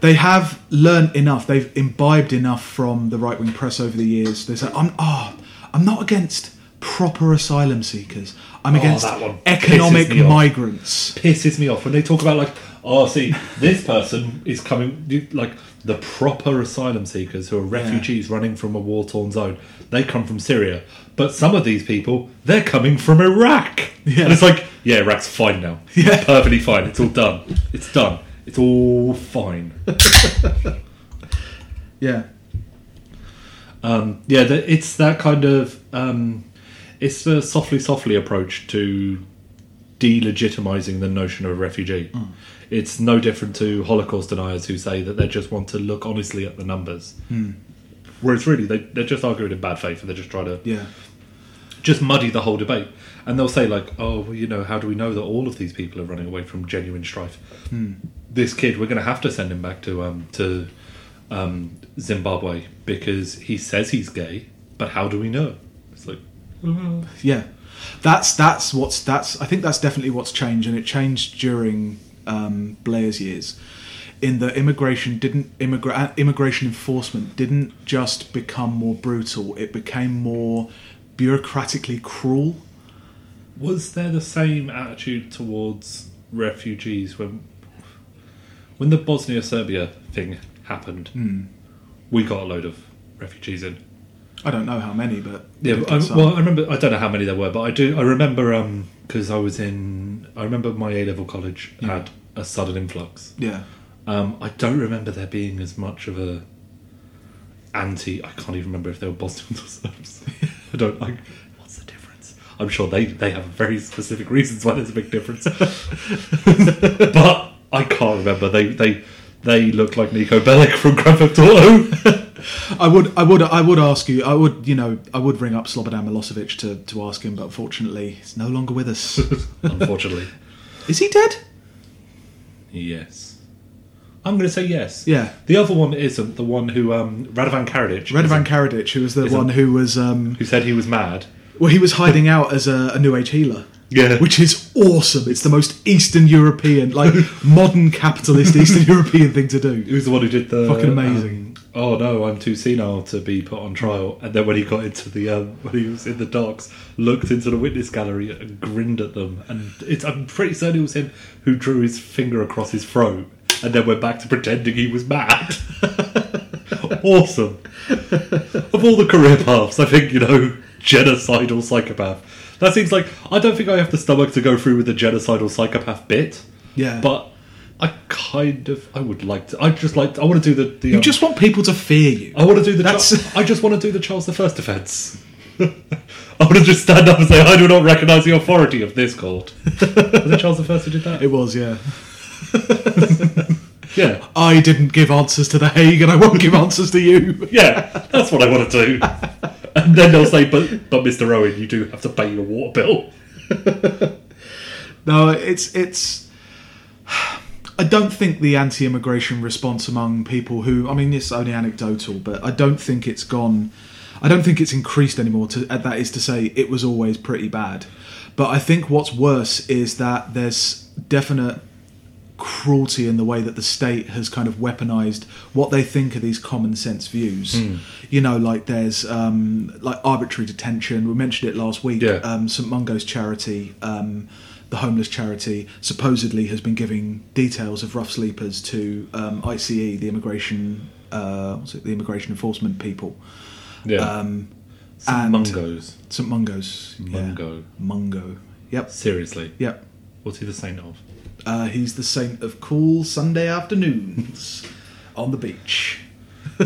they have learnt enough, they've imbibed enough from the right-wing press over the years. They say, I'm, oh, I'm not against proper asylum seekers. I'm oh, against economic pisses migrants. Off. Pisses me off when they talk about like, oh, see, this person is coming, like the proper asylum seekers who are refugees yeah. running from a war-torn zone. They come from Syria. But some of these people, they're coming from Iraq. Yeah. And it's like, yeah, Iraq's fine now. Yeah. Perfectly fine. It's all done. It's done. It's all fine. yeah. Um, yeah, the, it's that kind of... Um, it's the softly, softly approach to delegitimising the notion of a refugee. Mm. It's no different to Holocaust deniers who say that they just want to look honestly at the numbers. Mm. Whereas really, they, they're just arguing in bad faith and they're just trying to... Yeah. Just muddy the whole debate, and they'll say like, "Oh, well, you know, how do we know that all of these people are running away from genuine strife? Hmm. This kid, we're going to have to send him back to um, to um, Zimbabwe because he says he's gay, but how do we know?" It's like, oh. yeah, that's that's what's that's I think that's definitely what's changed, and it changed during um, Blair's years, in that immigration didn't immigra- immigration enforcement didn't just become more brutal; it became more bureaucratically cruel. Was there the same attitude towards refugees when when the Bosnia-Serbia thing happened? Mm. We got a load of refugees in. I don't know how many, but yeah. I, well, I remember. I don't know how many there were, but I do. I remember um because I was in. I remember my A-level college yeah. had a sudden influx. Yeah. Um, I don't remember there being as much of a anti. I can't even remember if they were Bosnians or Serbs. I don't like. What's the difference? I'm sure they, they have very specific reasons why there's a big difference. But I can't remember. They they they look like Nico Bellic from Grand Theft Auto. I would I would I would ask you. I would you know I would ring up Slobodan Milosevic to, to ask him, but unfortunately he's no longer with us. Unfortunately, is he dead? Yes. I'm going to say yes. Yeah. The other one isn't the one who um, Radovan Karadzic. Radovan Karadzic, who was the one who was um, who said he was mad. Well, he was hiding out as a, a New Age healer. Yeah. Which is awesome. It's the most Eastern European, like modern capitalist Eastern European thing to do. He was the one who did the fucking amazing. Um, oh no, I'm too senile to be put on trial. And then when he got into the um, when he was in the docks, looked into the witness gallery and grinned at them. And it's I'm pretty certain it was him who drew his finger across his throat. And then went back to pretending he was mad. Awesome. Of all the career paths, I think, you know, genocidal psychopath. That seems like... I don't think I have the stomach to go through with the genocidal psychopath bit. Yeah. But I kind of... I would like to... I just like... To, I want to do the... the you um, just want people to fear you. I want to do the... That's... I just want to do the Charles the First defence. I want to just stand up and say, I do not recognise the authority of this court. Was it Charles the First who did that? It was, yeah. Yeah. I didn't give answers to The Hague and I won't give answers to you. Yeah, that's what I want to do. And then they'll say, but but Mister Owen, you do have to pay your water bill. No, it's it's... I don't think the anti-immigration response among people who... I mean, it's only anecdotal, but I don't think it's gone... I don't think it's increased anymore, to, that is to say, it was always pretty bad. But I think what's worse is that there's definite cruelty in the way that the state has kind of weaponized what they think are these common sense views. Mm. You know, like there's um, like arbitrary detention. We mentioned it last week. Yeah. Um, Saint Mungo's charity, um, the homeless charity, supposedly has been giving details of rough sleepers to um, I C E, the immigration, uh, what's it, the immigration enforcement people. Yeah. Um, Saint Mungo's. Saint Mungo's. Mungo. Yeah. Mungo. Yep. Seriously. Yep. What's he the saint of? Uh, he's the saint of cool Sunday afternoons on the beach.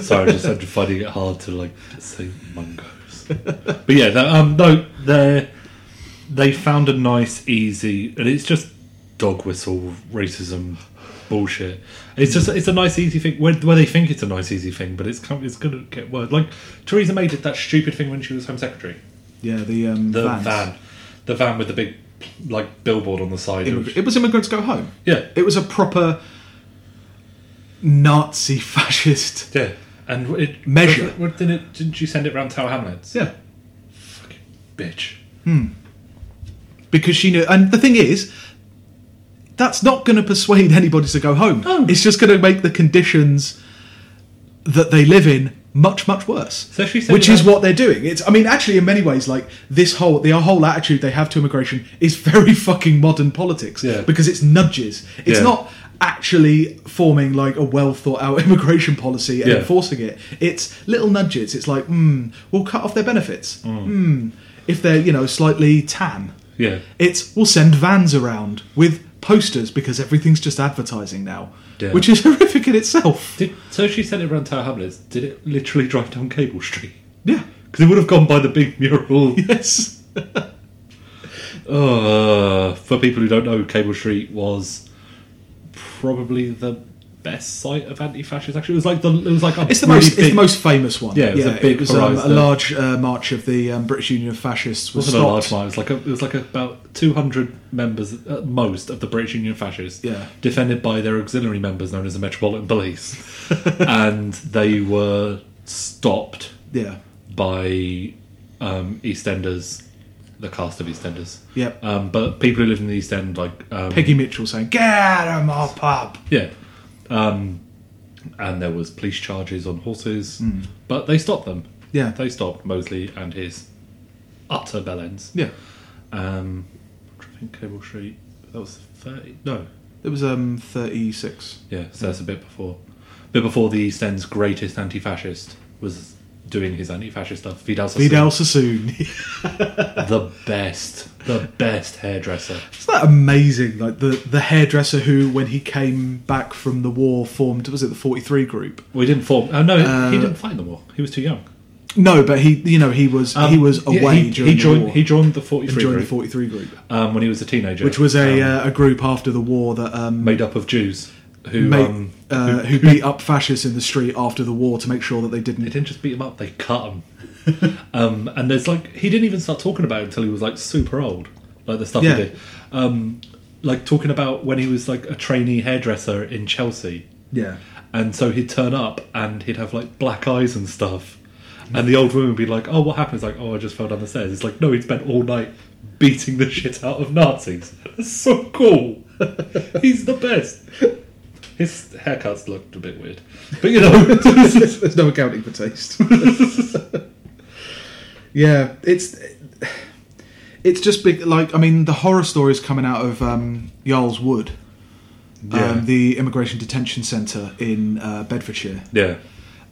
Sorry, I just I'm finding it hard to like say Mungo's. But yeah, that, um, no, they they found a nice, easy, and it's just dog whistle racism bullshit. It's just it's a nice, easy thing. Where, where they think it's a nice, easy thing, but it's come, it's going to get worse. Like Theresa May did that stupid thing when she was Home Secretary. Yeah, the um, the vans. van, the van with the big. Like billboard on the side. Immig- of... It was Immigrants Go Home. Yeah, it was a proper Nazi fascist. Yeah, and it measure. It, what, didn't, it, didn't you send it round Tower Hamlets? Yeah, fucking bitch. Hmm. Because she knew, and the thing is, that's not going to persuade anybody to go home. No. It's just going to make the conditions that they live in much, much worse. So she said which is what they're doing. It's, I mean, actually, in many ways, like this whole the whole attitude they have to immigration is very fucking modern politics. Yeah. Because it's nudges. It's yeah. not actually forming like a well thought out immigration policy and yeah. enforcing it. It's little nudges. It's like, hmm, we'll cut off their benefits. Hmm, mm, if they're, you know, slightly tan. Yeah. It's we'll send vans around with posters because everything's just advertising now. Yeah. Which is horrific in itself. Did, so she sent it around Tower Hamlets. Did it literally drive down Cable Street? Yeah. Because it would have gone by the big mural. Yes. uh, for people who don't know, Cable Street was probably the best site of anti-fascism. Actually, it was like the it was like a it's the really most big, it's the most famous one. Yeah, it was yeah, a big. It was um, a large uh, march of the um, British Union of Fascists. Was Wasn't stopped. a large march. It was like a, it was like a, about two hundred members at most of the British Union of Fascists. Yeah. Defended by their auxiliary members known as the Metropolitan Police, and they were stopped. Yeah. By um, EastEnders. The cast of EastEnders. Yep. Um, but people who lived in the East End, like um, Peggy Mitchell, saying, "Get out of my pub." Yeah. Um, and there was police charges on horses, mm. but they stopped them. Yeah, they stopped Mosley and his utter bellends. Yeah, um, I think Cable Street. That was thirty. No, it was um thirty-six. Yeah, so yeah. that's a bit before, a bit before the East End's greatest anti-fascist was doing his anti-fascist stuff. Vidal Sassoon. Vidal Sassoon. The best, the best hairdresser. Isn't that amazing? Like the, the hairdresser who, when he came back from the war, formed, was it the forty-three Group? Well, he didn't form. Oh, no, uh, he didn't fight in the war. He was too young. No, but he, you know, he was um, he was away yeah, he, during he joined, the war. He joined the forty-three joined Group. the forty-three Group um, when he was a teenager, which was a um, uh, a group after the war that um, made up of Jews. Who, Mate, um, uh, who, who beat up fascists in the street after the war to make sure that they didn't... They didn't just beat them up, they cut them. um, and there's like... He didn't even start talking about it until he was like super old. Like the stuff yeah. he did. Um, like talking about when he was like a trainee hairdresser in Chelsea. Yeah. And so he'd turn up and he'd have like black eyes and stuff. Mm. And the old woman would be like, oh, what happened? It's like, oh, I just fell down the stairs. It's like, no, he'd spent all night beating the shit out of Nazis. That's so cool. He's the best. His haircuts looked a bit weird. But, you know... There's no accounting for taste. Yeah, it's... It's just big, like... I mean, the horror stories coming out of um, Yarl's Wood. Yeah. Um, the Immigration Detention Centre in uh, Bedfordshire. Yeah.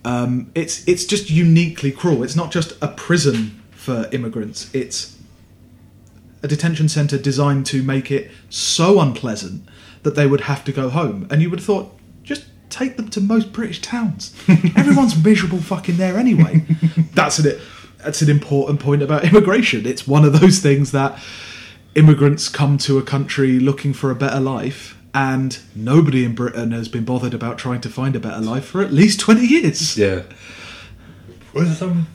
Um, it's it's just uniquely cruel. It's not just a prison for immigrants. It's a detention centre designed to make it so unpleasant that they would have to go home. And you would have thought, just take them to most British towns. Everyone's miserable fucking there anyway. That's an, that's an important point about immigration. It's one of those things that immigrants come to a country looking for a better life, and nobody in Britain has been bothered about trying to find a better life for at least twenty years. Yeah. There's, um,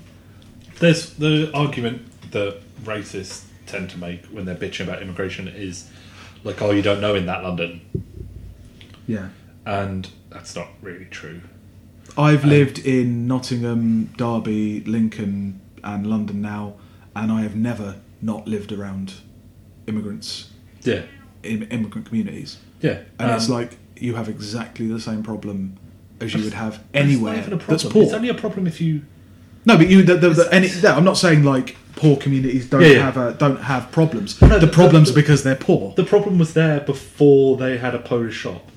there's the argument that racists tend to make when they're bitching about immigration is like, oh, you don't know in that London. Yeah. And that's not really true. I've um, lived in Nottingham, Derby, Lincoln and London now, and I have never not lived around immigrants. Yeah. In immigrant communities. Yeah. And um, it's like, you have exactly the same problem as you would have anywhere that's poor. It's only a problem if you... No, but you. The, the, the, any, no, I'm not saying like poor communities don't yeah, yeah. have a, don't have problems. No, the, the problems the, because they're poor. The problem was there before they had a Polish shop.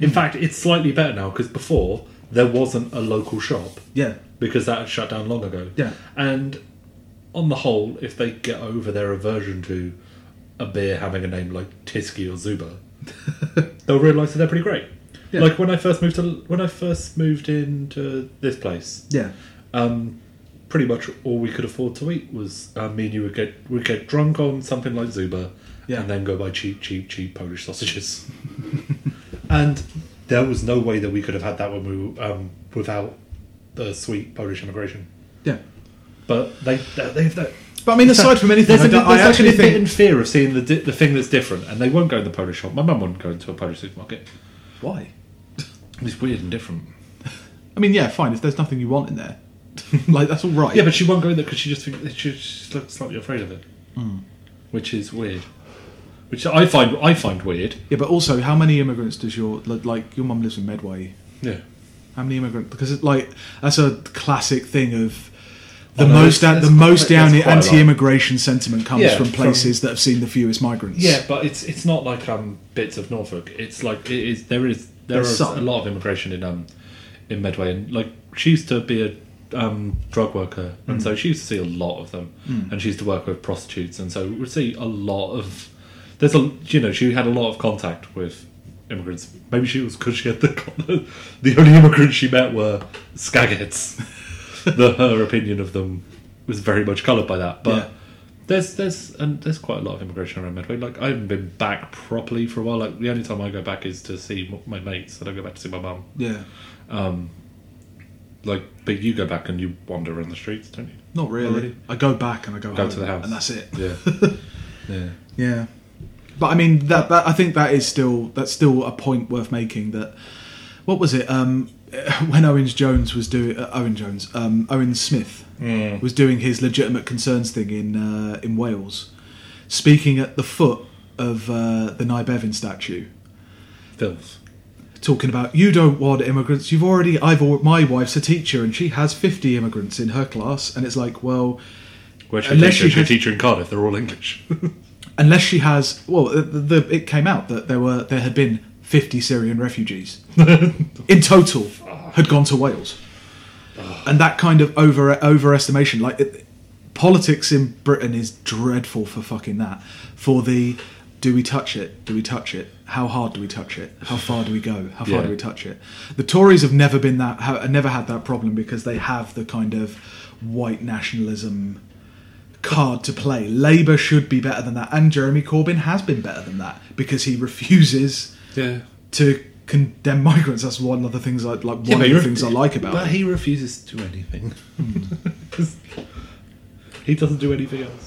In mm. fact, it's slightly better now, because before there wasn't a local shop. Yeah, because that had shut down long ago. Yeah, and on the whole, if they get over their aversion to a beer having a name like Tisky or Zuba, they'll realise that they're pretty great. Yeah. Like when I first moved to when I first moved into this place. Yeah. Um, pretty much all we could afford to eat was uh, me and you would get would get drunk on something like Zuba, yeah. and then go buy cheap, cheap, cheap Polish sausages. And there was no way that we could have had that when we um, without the sweet Polish immigration. Yeah, but they they have that. But I mean, aside from anything, there's, I a, there's I actually, actually a bit think... in fear of seeing the di- the thing that's different, and they won't go in the Polish shop. My mum won't go into a Polish supermarket. Why? It's weird and different. I mean, yeah, fine. If there's nothing you want in there. Like, that's all right. Yeah, but she won't go in there because she just thinks she's just slightly afraid of it, mm. which is weird. Which I find I find weird. Yeah, but also, how many immigrants does your like your mum lives in Medway? Yeah, how many immigrants? Because it's like that's a classic thing of the oh, no, most that's, that's the quite, most down anti-immigration sentiment comes yeah, from places from, that have seen the fewest migrants. Yeah, but it's it's not like um bits of Norfolk. It's like it is there is there There's are some. a lot of immigration in um in Medway, and like she used to be a Um, drug worker, and mm. so she used to see a lot of them, mm. and she used to work with prostitutes, and so we would see a lot of. There's a you know she had a lot of contact with immigrants. Maybe she was because she had the the only immigrants she met were skagheads. the, her opinion of them was very much coloured by that. But yeah. there's there's and there's quite a lot of immigration around Medway. Like I haven't been back properly for a while. Like the only time I go back is to see my mates. I don't go back to see my mum. Yeah. Um, Like, but you go back and you wander around the streets, don't you? Not really. Not really. I go back and I go, go home to the house, and that's it. Yeah, yeah, yeah. But I mean, that, that I think that is still that's still a point worth making. That what was it? Um, when Owen Jones was doing uh, Owen Jones, um, Owen Smith mm. was doing his legitimate concerns thing in uh, in Wales, speaking at the foot of uh, the Nye Bevan statue. Filth. Talking about, you don't want immigrants, you've already, I've already, my wife's a teacher and she has fifty immigrants in her class, and it's like, well, where's your unless teacher? She has, your teacher in Cardiff, they're all English. Unless she has, well, the, the, it came out that there were there had been fifty Syrian refugees in total had gone to Wales, and that kind of over overestimation, like it, politics in Britain is dreadful for fucking that, for the. Do we touch it? Do we touch it? How hard do we touch it? How far do we go? How far yeah. do we touch it? The Tories have never been that, have never had that problem, because they have the kind of white nationalism card to play. Labour should be better than that, and Jeremy Corbyn has been better than that because he refuses yeah. to condemn migrants. That's one of the things I like. One yeah, of the things I like about. But him. He refuses to do anything. He doesn't do anything else.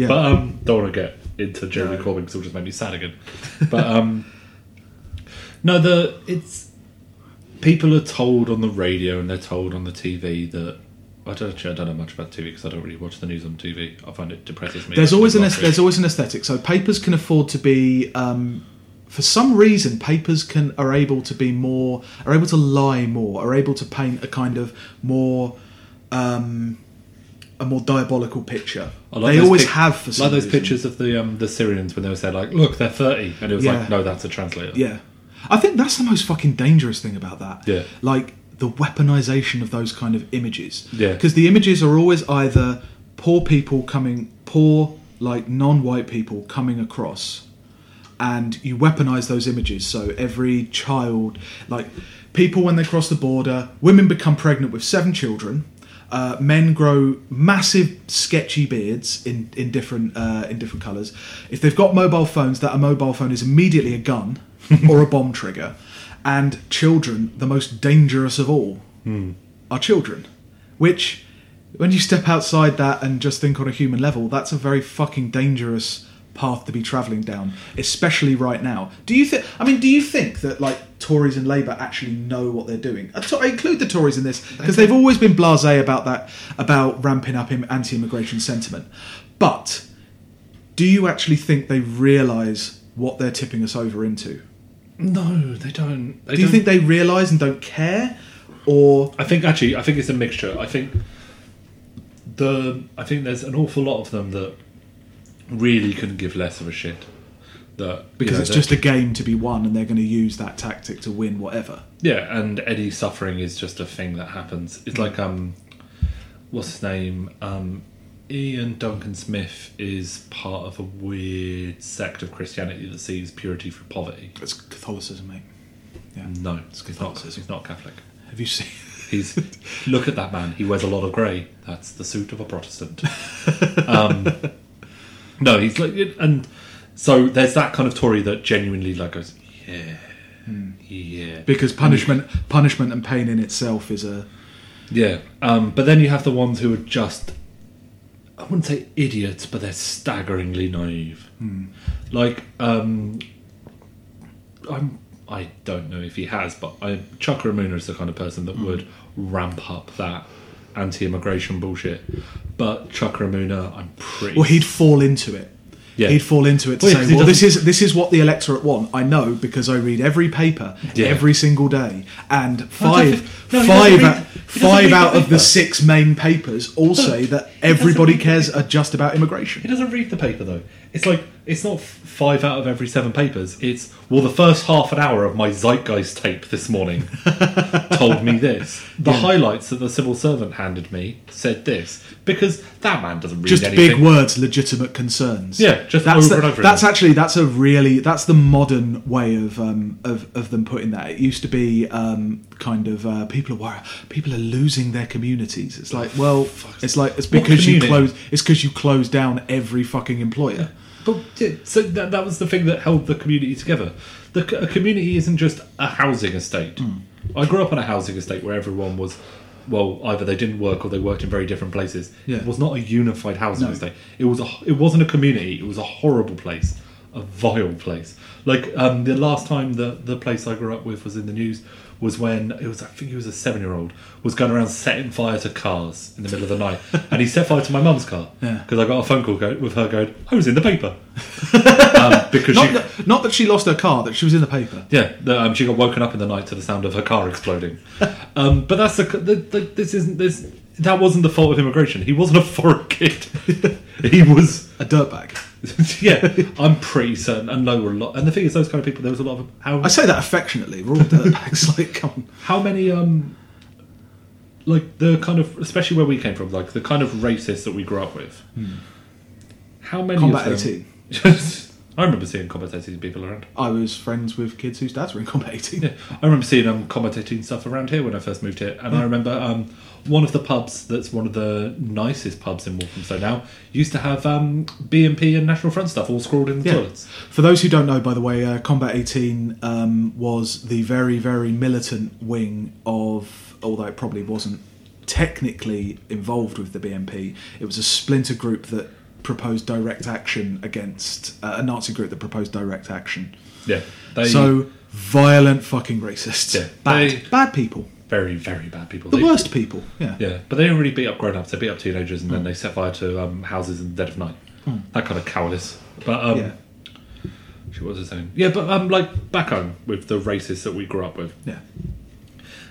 Yeah, but um, don't want to get. Into Jeremy no. Corbyn, because it'll just make me sad again. But um, no, the it's people are told on the radio and they're told on the T V that I don't actually, I don't know much about T V because I don't really watch the news on T V. I find it depresses me. There's always an aesthetic. there's always an aesthetic. So papers can afford to be um, for some reason papers can are able to be more are able to lie more are able to paint a kind of more. Um, A more diabolical picture. Like they always pic- have for some like those reason. Pictures of the um, the Syrians when they were said like, look, they're thirty, and it was yeah. like, no, that's a translator. Yeah, I think that's the most fucking dangerous thing about that. Yeah, like the weaponization of those kind of images. Yeah. Because the images are always either poor people coming, poor, like non-white people coming across, and you weaponize those images. So every child, like people when they cross the border, women become pregnant with seven children. Uh, men grow massive sketchy beards in in different uh, in different colours. If they've got mobile phones, that a mobile phone is immediately a gun or a bomb trigger. And children, the most dangerous of all, mm. are children. Which, when you step outside that and just think on a human level, that's a very fucking dangerous path to be travelling down, especially right now. Do you think? I mean, do you think that like Tories and Labour actually know what they're doing? I, to- I include the Tories in this because they've always been blasé about that, about ramping up anti-immigration sentiment. But do you actually think they realise what they're tipping us over into? No, they don't. They do you don't. think they realise and don't care, or? I think actually, I think it's a mixture. I think the I think there's an awful lot of them that really couldn't give less of a shit. That, because you know, it's just a game to be won and they're going to use that tactic to win whatever. Yeah, and any suffering is just a thing that happens. It's like, um, what's his name? Um, Ian Duncan Smith is part of a weird sect of Christianity that sees purity through poverty. It's Catholicism, mate. Yeah. No, it's Catholicism. He's not Catholic. Have you seen... He's Look at that man. He wears a lot of grey. That's the suit of a Protestant. Um... No, he's like, and so there's that kind of Tory that genuinely like goes, yeah, mm. yeah, because punishment, I mean, punishment and pain in itself is a, yeah. Um, but then you have the ones who are just, I wouldn't say idiots, but they're staggeringly naive. Mm. Like, um, I'm, I don't know if he has, but I, Chuck Ramuna is the kind of person that mm. would ramp up that anti-immigration bullshit, but Chuck Ramuna, I'm pretty. Well, he'd fall into it. Yeah, he'd fall into it to well, say, yeah, "Well, this is this is what the electorate want." I know because I read every paper yeah. every single day, and five no, five no, five out of the six main papers all say that everybody cares are just about immigration. He doesn't read the paper though. It's like it's not five out of every seven papers. It's well, the first half an hour of my Zeitgeist tape this morning told me this. The yeah. highlights that the civil servant handed me said this because that man doesn't read just anything. Just big words, legitimate concerns. Yeah, just that's over the, and over. That's again. actually that's a really that's the modern way of um, of of them putting that. It used to be um, kind of uh, people are worried, people are losing their communities. It's like well, oh, it's like it's because you close it's because you close down every fucking employer. Yeah. But so that, that was the thing that held the community together. The a community isn't just a housing estate. Mm. I grew up on a housing estate where everyone was, well, either they didn't work or they worked in very different places. Yeah. It was not a unified housing no. estate. It was a, it wasn't a community. It was a horrible place, a vile place. Like um, the last time the the place I grew up with was in the news was when it was I think he was a seven year old was going around setting fire to cars in the middle of the night, and he set fire to my mum's car because yeah. I got a phone call go, with her going, "I was in the paper." um, because not, she, that, not that she lost her car, that she was in the paper. Yeah, um, she got woken up in the night to the sound of her car exploding. um, but that's the, the, the this isn't this that wasn't the fault of immigration. He wasn't a foreign kid. He was a dirtbag. Yeah, I'm pretty certain, and know a lot. And the thing is, those kind of people, there was a lot of. How, I say that affectionately. We're all dirtbags. Like, come on. How many, um, like the kind of, especially where we came from, like the kind of racists that we grew up with. Hmm. How many? Combat eighteen. I remember seeing Combat eighteen people around. I was friends with kids whose dads were in Combat eighteen. Yeah, I remember seeing um, Combat eighteen stuff around here when I first moved here, and yeah. I remember um, one of the pubs that's one of the nicest pubs in Walthamstow now used to have um, B N P and National Front stuff all scrawled in the yeah. toilets. For those who don't know, by the way, uh, Combat eighteen um, was the very, very militant wing of, although it probably wasn't technically involved with the B N P, it was a splinter group that proposed direct action against uh, a Nazi group that proposed direct action. Yeah. They, so violent fucking racists. Yeah, bad, they, bad people. Very, very bad people. The they, worst people. Yeah. Yeah. But they didn't really beat up grown-ups. They beat up teenagers and mm. then they set fire to um, houses in the dead of night. Mm. That kind of cowardice. But um, yeah. She was the same. Yeah, but um, like back home with the racists that we grew up with. Yeah.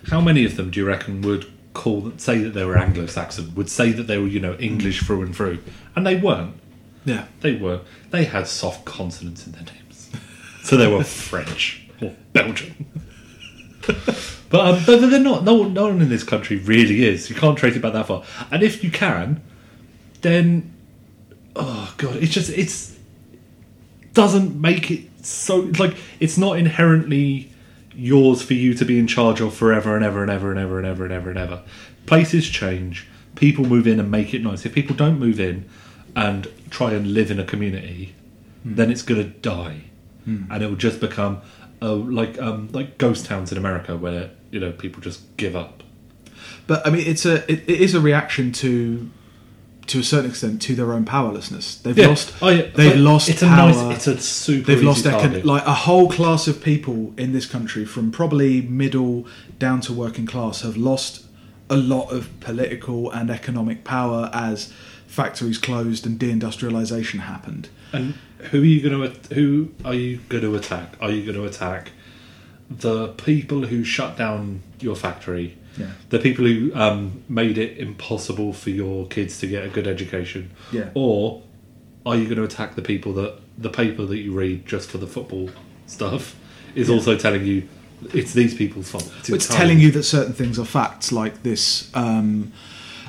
How many of them do you reckon would call that, say that they were Anglo-Saxon, would say that they were, you know, English through and through, and they weren't. Yeah, they weren't. They had soft consonants in their names, so they were French or Belgian. But, um, but they're not. No one, no one in this country really is. You can't trace it back that far. And if you can, then oh god, it's just it's doesn't make it so like it's not inherently yours for you to be in charge of forever and ever and ever and ever and ever and ever and ever. Places change. People move in and make it nice. If people don't move in and try and live in a community, mm. then it's going to die, mm. and it will just become uh, like um, like ghost towns in America where you know people just give up. But I mean, it's a it, it is a reaction to to a certain extent to their own powerlessness. They've yeah. lost. Oh, yeah. They've but lost it's power. A nice, it's a super. They've easy lost their, like a whole class of people in this country, from probably middle down to working class, have lost a lot of political and economic power as factories closed and deindustrialization happened. And who are you going to who are you going to attack? Are you going to attack the people who shut down your factory? Yeah. The people who um, made it impossible for your kids to get a good education? Yeah. Or are you going to attack the people that the paper that you read just for the football stuff is yeah. also telling you it's these people's fault? It's, it's telling you that certain things are facts, like this. Um,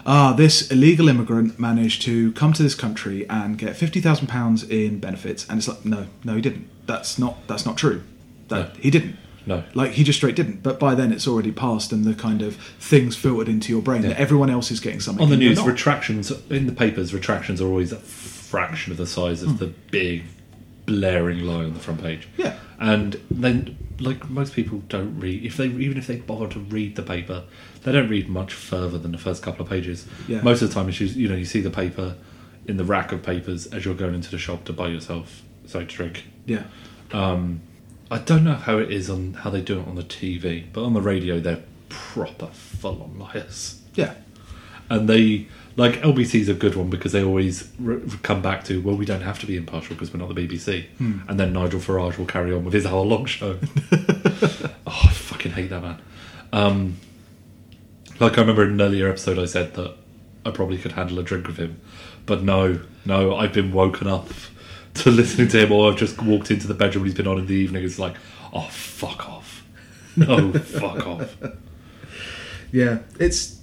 ah, this illegal immigrant managed to come to this country and get fifty thousand pounds in benefits, and it's like, no, no, he didn't. That's not that's not true. That no. he didn't. No, like he just straight didn't. But by then, it's already passed, and the kind of things filtered into your brain yeah. that everyone else is getting something on the news. Retractions in the papers. Retractions are always a fraction of the size of mm. the big blaring lie on the front page. Yeah, and then. Like most people don't read, if they even if they bother to read the paper, they don't read much further than the first couple of pages. Yeah. Most of the time, it's just, you know you see the paper in the rack of papers as you're going into the shop to buy yourself something to drink. Yeah, um, I don't know how it is on how they do it on the T V, but on the radio they're proper full on liars. Yeah, and they like L B C's a good one because they always re- come back to well we don't have to be impartial because we're not the B B C. Hmm. And then Nigel Farage will carry on with his hour long show. Oh, I fucking hate that man. Um, like I remember in an earlier episode I said that I probably could handle a drink with him, but no no I've been woken up to listening to him, or I've just walked into the bedroom he's been on in the evening. It's like, oh fuck off. No fuck off. Yeah, it's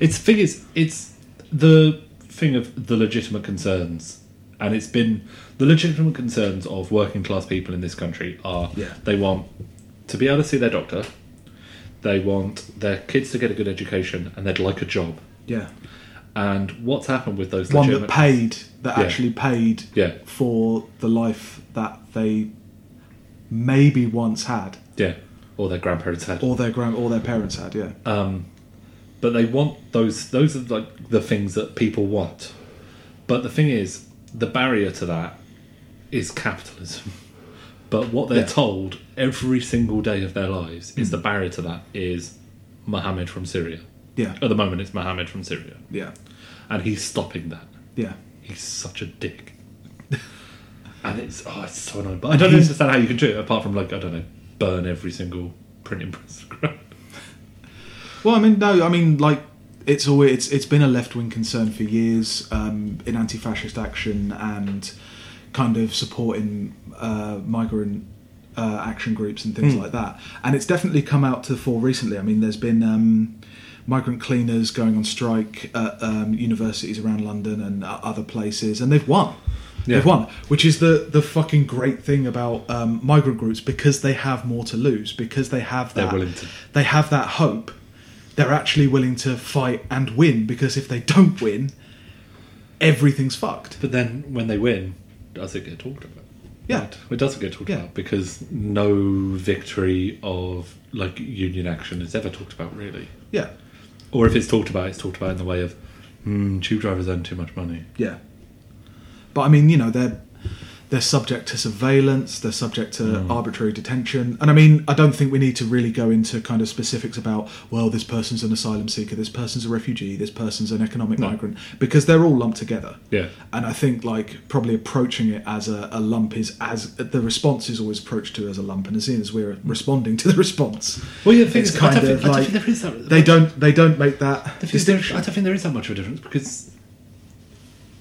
It's thing is, it's the thing of the legitimate concerns, and it's been the legitimate concerns of working class people in this country are yeah. they want to be able to see their doctor, they want their kids to get a good education, and they'd like a job. Yeah. And what's happened with those? One that paid, that yeah. actually paid yeah. for the life that they maybe once had. Yeah. Or their grandparents had. Or their grand, or their parents had. Yeah. Um. But they want those, those are like the things that people want. But the thing is, the barrier to that is capitalism. But what they're yeah. told every single day of their lives mm. is the barrier to that is Mohammed from Syria. Yeah. At the moment, it's Mohammed from Syria. Yeah. And he's stopping that. Yeah. He's such a dick. And it's, oh, it's so annoying. But I don't he's, understand how you can do it apart from, like, I don't know, burn every single printing press. Well, I mean, no, I mean, like, it's always it's it's been a left-wing concern for years um, in anti-fascist action and kind of supporting uh, migrant uh, action groups and things mm. like that. And it's definitely come out to the fore recently. I mean, there's been um, migrant cleaners going on strike at um, universities around London and other places, and they've won. Yeah. They've won, which is the, the fucking great thing about um, migrant groups, because they have more to lose, because they have that, They're willing to. They have that hope. They're actually willing to fight and win, because if they don't win, everything's fucked. But then when they win, does it get talked about? Yeah. Right. It doesn't get talked yeah. about, because no victory of like union action is ever talked about, really. Yeah. Or if it's talked about, it's talked about in the way of, mm, tube drivers earn too much money. Yeah. But I mean, you know, they're... They're subject to surveillance, they're subject to mm. arbitrary detention. And I mean, I don't think we need to really go into kind of specifics about, well, this person's an asylum seeker, this person's a refugee, this person's an economic no. migrant, because they're all lumped together. Yeah. And I think, like, probably approaching it as a, a lump is, as the response is always approached to as a lump, and as soon as we're responding to the response, well, yeah, it's kind I don't of think, like, I don't think there is that, they, don't, they don't make that distinction. There, I don't think there is that much of a difference, because,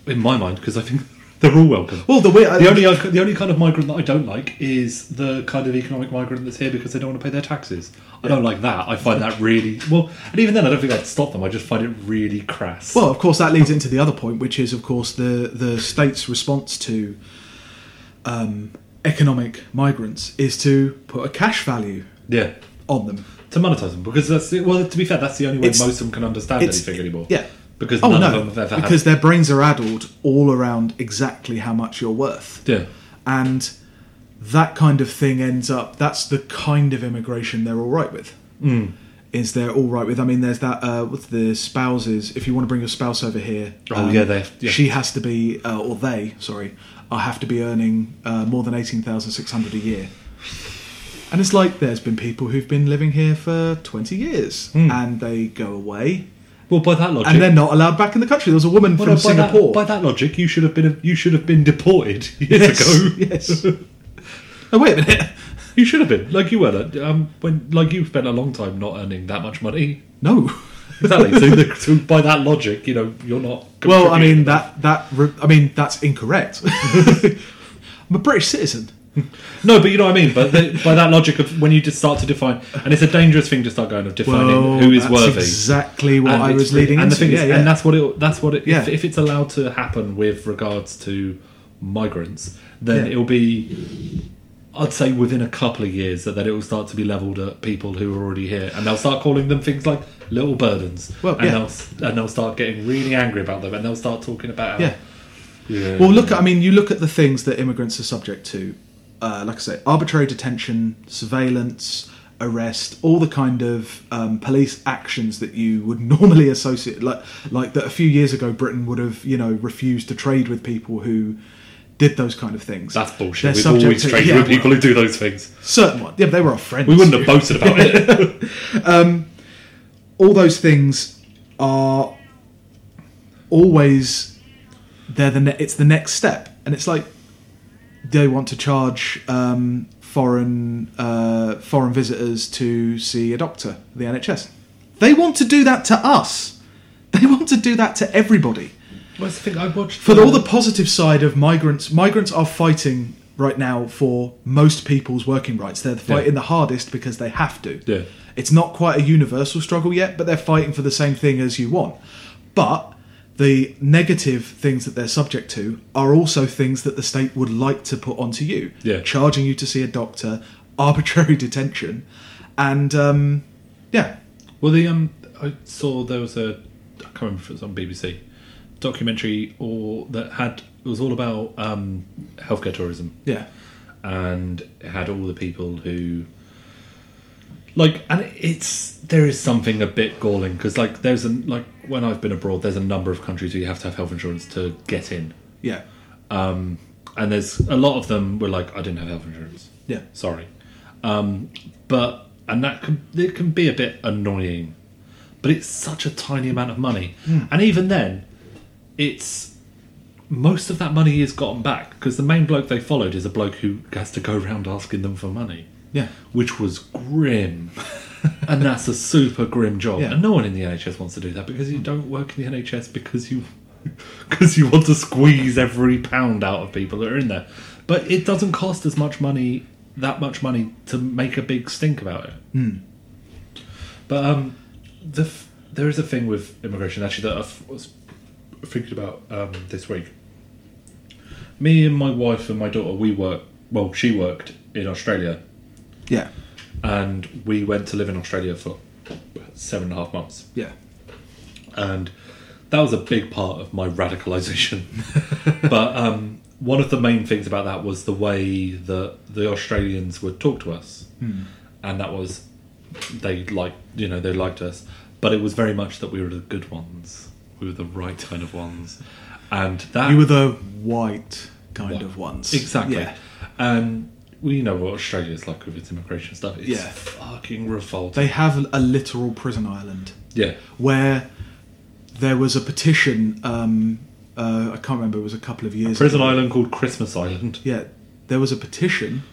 in my mind, because I think... They're all welcome. Well, the way I, the only the only kind of migrant that I don't like is the kind of economic migrant that's here because they don't want to pay their taxes. I yeah. don't like that. I find that really well, and even then, I don't think I'd stop them. I just find it really crass. Well, of course, that leads into the other point, which is, of course, the the state's response to um, economic migrants is to put a cash value yeah. on them to monetize them, because that's the, well, to be fair, that's the only way it's, most of them can understand anything anymore. Yeah. Because oh, none no, of them have ever had. Because their brains are addled all around exactly how much you're worth. Yeah. And that kind of thing ends up, that's the kind of immigration they're all right with. Mm. Is they're all right with, I mean, there's that, uh, with the spouses, if you want to bring your spouse over here, oh, um, yeah, they, yeah. she has to be, uh, or they, sorry, uh, have to be earning uh, more than eighteen thousand six hundred a year. And it's like, there's been people who've been living here for twenty years mm. and they go away. Well, by that logic, and they're not allowed back in the country. There was a woman well, from no, by Singapore. That, by that logic, you should have been you should have been deported years yes, ago. Yes. Oh, wait a minute. You should have been like you were. Um, when like you spent a long time not earning that much money. No, exactly. So, the, so by that logic, you know, you're not. Well, I mean that that I mean that's incorrect. I'm a British citizen. No, but you know what I mean. But the, by that logic of when you just start to define, and it's a dangerous thing to start going of defining well, who is that's worthy. Exactly what and I was leading and into. The thing yeah, is, yeah. And that's what it. That's what it. Yeah. If, if it's allowed to happen with regards to migrants, then yeah. it'll be. I'd say within a couple of years that, that it will start to be levelled at people who are already here, and they'll start calling them things like little burdens. Well, and yeah. they'll and they'll start getting really angry about them, and they'll start talking about. Yeah. yeah. Well, look. I mean, you look at the things that immigrants are subject to. Uh, like I say, arbitrary detention, surveillance, arrest, all the kind of um, police actions that you would normally associate, like like that a few years ago Britain would have, you know, refused to trade with people who did those kind of things. That's bullshit. We've always to, traded yeah, with people who do those things. Certain one. Yeah, but they were our friends. We wouldn't have boasted about it. um, all those things are always, they're the ne- it's the next step. And it's like, they want to charge um, foreign uh, foreign visitors to see a doctor, the N H S. They want to do that to us. They want to do that to everybody. Well, that's the thing I watched. For the, all the positive side of migrants, migrants are fighting right now for most people's working rights. They're fighting yeah. the hardest because they have to. Yeah. It's not quite a universal struggle yet, but they're fighting for the same thing as you want. But the negative things that they're subject to are also things that the state would like to put onto you. Yeah. Charging you to see a doctor, arbitrary detention, and, um, yeah. Well, the um, I saw there was a, I can't remember if it was on B B C, documentary or that had, it was all about um, healthcare tourism. Yeah. And it had all the people who... Like, and it's, there is something a bit galling, because, like, there's a, like, when I've been abroad, there's a number of countries where you have to have health insurance to get in. Yeah. Um, and there's a lot of them were like, I didn't have health insurance. Yeah. Sorry. Um, but, and that can, it can be a bit annoying, but it's such a tiny amount of money. Mm. And even then, it's, most of that money is gotten back, because the main bloke they followed is a bloke who has to go around asking them for money. Yeah, which was grim, and that's a super grim job. Yeah. And no one in the N H S wants to do that, because you don't work in the N H S because you because you want to squeeze every pound out of people that are in there. But it doesn't cost as much money, that much money, to make a big stink about it. Mm. But um, the, there is a thing with immigration actually that I was thinking about um, this week. Me and my wife and my daughter, we work. Well, she worked in Australia. Yeah. And we went to live in Australia for seven and a half months. Yeah. And that was a big part of my radicalisation. But um, one of the main things about that was the way that the Australians would talk to us. Mm. And that was, they liked, you know, they liked us. But it was very much that we were the good ones. We were the right kind of ones. And that... You were the white kind white. of ones. Exactly. Yeah. And... Well, you know what Australia's like with its immigration stuff. It's yeah. fucking revolting. They have a literal prison island. Yeah. Where there was a petition, um, uh, I can't remember, it was a couple of years a prison ago. Prison island called Christmas Island. Yeah. There was a petition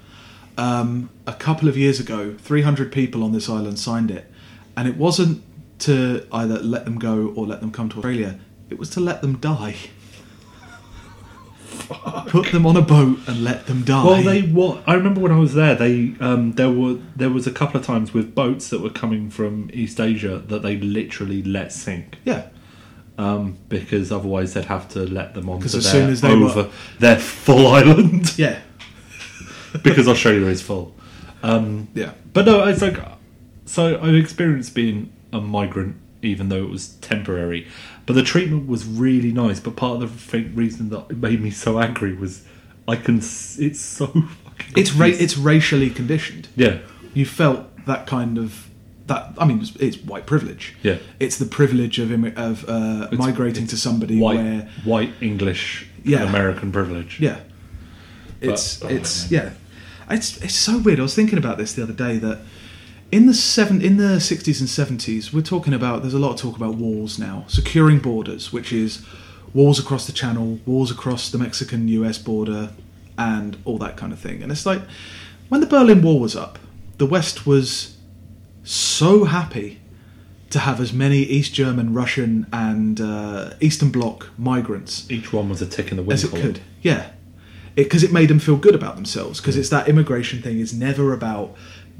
um, a couple of years ago. three hundred people on this island signed it. And it wasn't to either let them go or let them come to Australia. It was to let them die. fuck? Put them on a boat and let them die. Well, they what? I remember when I was there, they um, there were there was a couple of times with boats that were coming from East Asia that they literally let sink. Yeah. Um, because otherwise they'd have to let them onto as their soon as they over were... their full island. Yeah. Because Australia is full. Um, yeah. But no, it's like, so I've experienced being a migrant, even though it was temporary. But the treatment was really nice. But part of the reason that it made me so angry was I can. It's so fucking. It's ra- it's racially conditioned. Yeah. You felt that kind of that. I mean, it's, it's white privilege. Yeah. It's the privilege of imi- of uh, it's, migrating it's to somebody white, where white English yeah. American privilege. Yeah. But, it's oh, it's man. yeah. It's it's so weird. I was thinking about this the other day that. In the seven, in the sixties and seventies, we're talking about. There's a lot of talk about walls now, securing borders, which is walls across the Channel, walls across the Mexican U S border, and all that kind of thing. And it's like when the Berlin Wall was up, the West was so happy to have as many East German, Russian, and uh, Eastern Bloc migrants. Each one was a tick in the wind as it column. Could, yeah, because it, it made them feel good about themselves. Because yeah. it's that immigration thing is never about.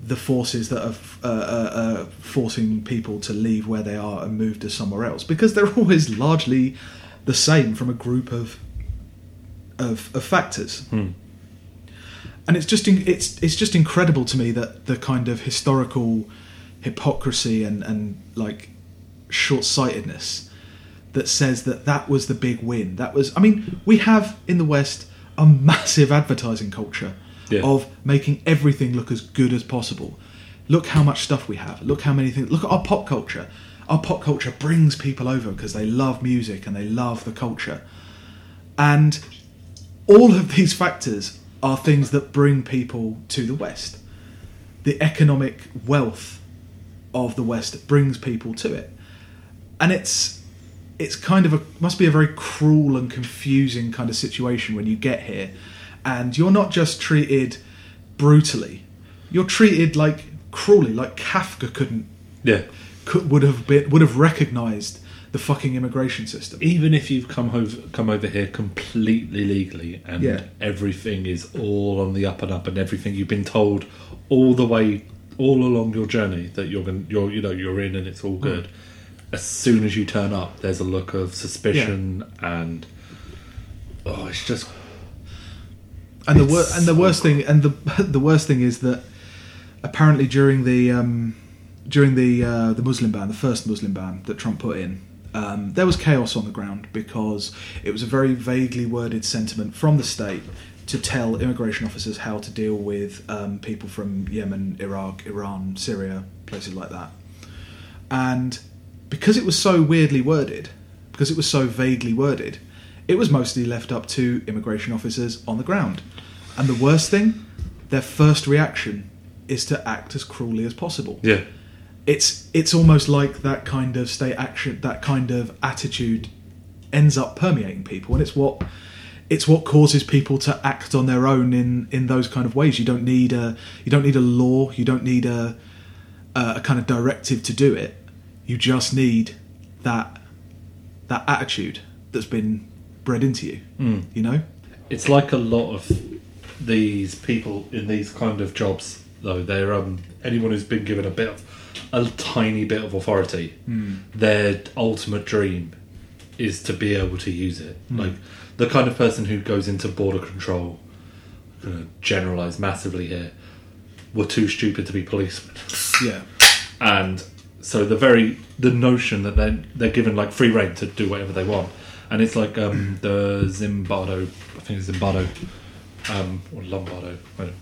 The forces that are uh, uh, uh, forcing people to leave where they are and move to somewhere else, because they're always largely the same from a group of of, of factors. Hmm. And it's just it's it's just incredible to me that the kind of historical hypocrisy and, and like short-sightedness that says that that was the big win. That was I mean we have in the West a massive advertising culture. Yeah. Of making everything look as good as possible. Look how much stuff we have. Look how many things. Look at our pop culture. Our pop culture brings people over because they love music and they love the culture. And all of these factors are things that bring people to the West. The economic wealth of the West brings people to it. And it's it's kind of a must be a very cruel and confusing kind of situation when you get here. And you're not just treated brutally; you're treated like cruelly, like Kafka couldn't, yeah, could, would have been, would have recognised the fucking immigration system. Even if you've come over, come over here completely legally, and yeah. everything is all on the up and up, and everything you've been told all the way, all along your journey that you're going, you're, you know, you're in, and it's all good. Mm. As soon as you turn up, there's a look of suspicion, yeah. and oh, it's just. And the, wor- and the worst thing, and the the worst thing is that apparently during the um, during the uh, the Muslim ban, the first Muslim ban that Trump put in, um, there was chaos on the ground because it was a very vaguely worded sentiment from the state to tell immigration officers how to deal with um, people from Yemen, Iraq, Iran, Syria, places like that. And because it was so weirdly worded, because it was so vaguely worded, it was mostly left up to immigration officers on the ground. And the worst thing, their first reaction is to act as cruelly as possible. Yeah. It's it's almost like that kind of state action, that kind of attitude ends up permeating people. And it's what it's what causes people to act on their own in, in those kind of ways. You don't need a you don't need a law, you don't need a a kind of directive to do it. You just need that that attitude that's been bred into you, mm. you know? It's like a lot of these people in these kind of jobs, though. They're um, anyone who's been given a bit of, a tiny bit of authority, mm. their ultimate dream is to be able to use it. Mm. Like the kind of person who goes into border control, I'm going to generalise massively here, were too stupid to be policemen. Yeah. And so the very, the notion that they're, they're given like free rein to do whatever they want. And it's like um, the Zimbardo, I think it's Zimbardo, um, or Lombardo,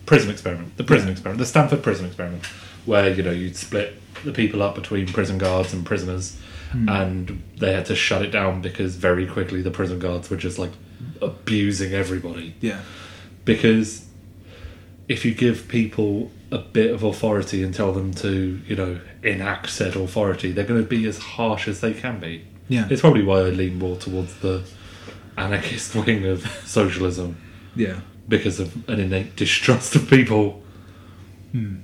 prison experiment. The prison yeah. experiment, the Stanford prison experiment, where, you know, you'd split the people up between prison guards and prisoners, mm. and they had to shut it down because very quickly the prison guards were just, like, abusing everybody. Yeah. Because if you give people a bit of authority and tell them to, you know, enact said authority, they're going to be as harsh as they can be. Yeah. It's probably why I lean more towards the anarchist wing of socialism. Yeah. Because of an innate distrust of people. Hmm.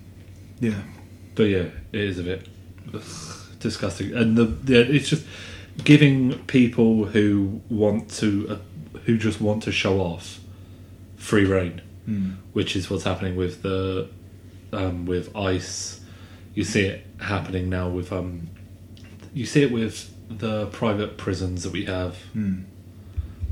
Yeah. But yeah, it is a bit ugh, disgusting. And the yeah, it's just giving people who want to, uh, who just want to show off free reign, mm. which is what's happening with the um, with ICE. You see it happening now with um, you see it with the private prisons that we have. Mm.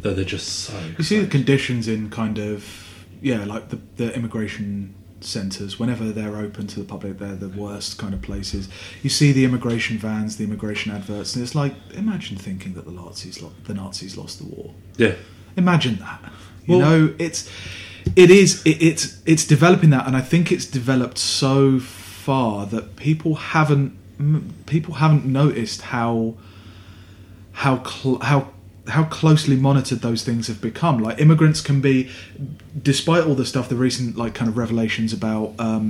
Though they're just so. You see the conditions in kind of yeah, like the the immigration centres, whenever they're open to the public, they're the worst kind of places. You see the immigration vans, the immigration adverts, and it's like, imagine thinking that the Nazis, lo- the Nazis lost the war. Yeah, imagine that. You well, know, it's it is it, it's it's developing that, and I think it's developed so far that people haven't people haven't noticed how how cl- how. how closely monitored those things have become. Like, immigrants can be, despite all the stuff, the recent like kind of revelations about um,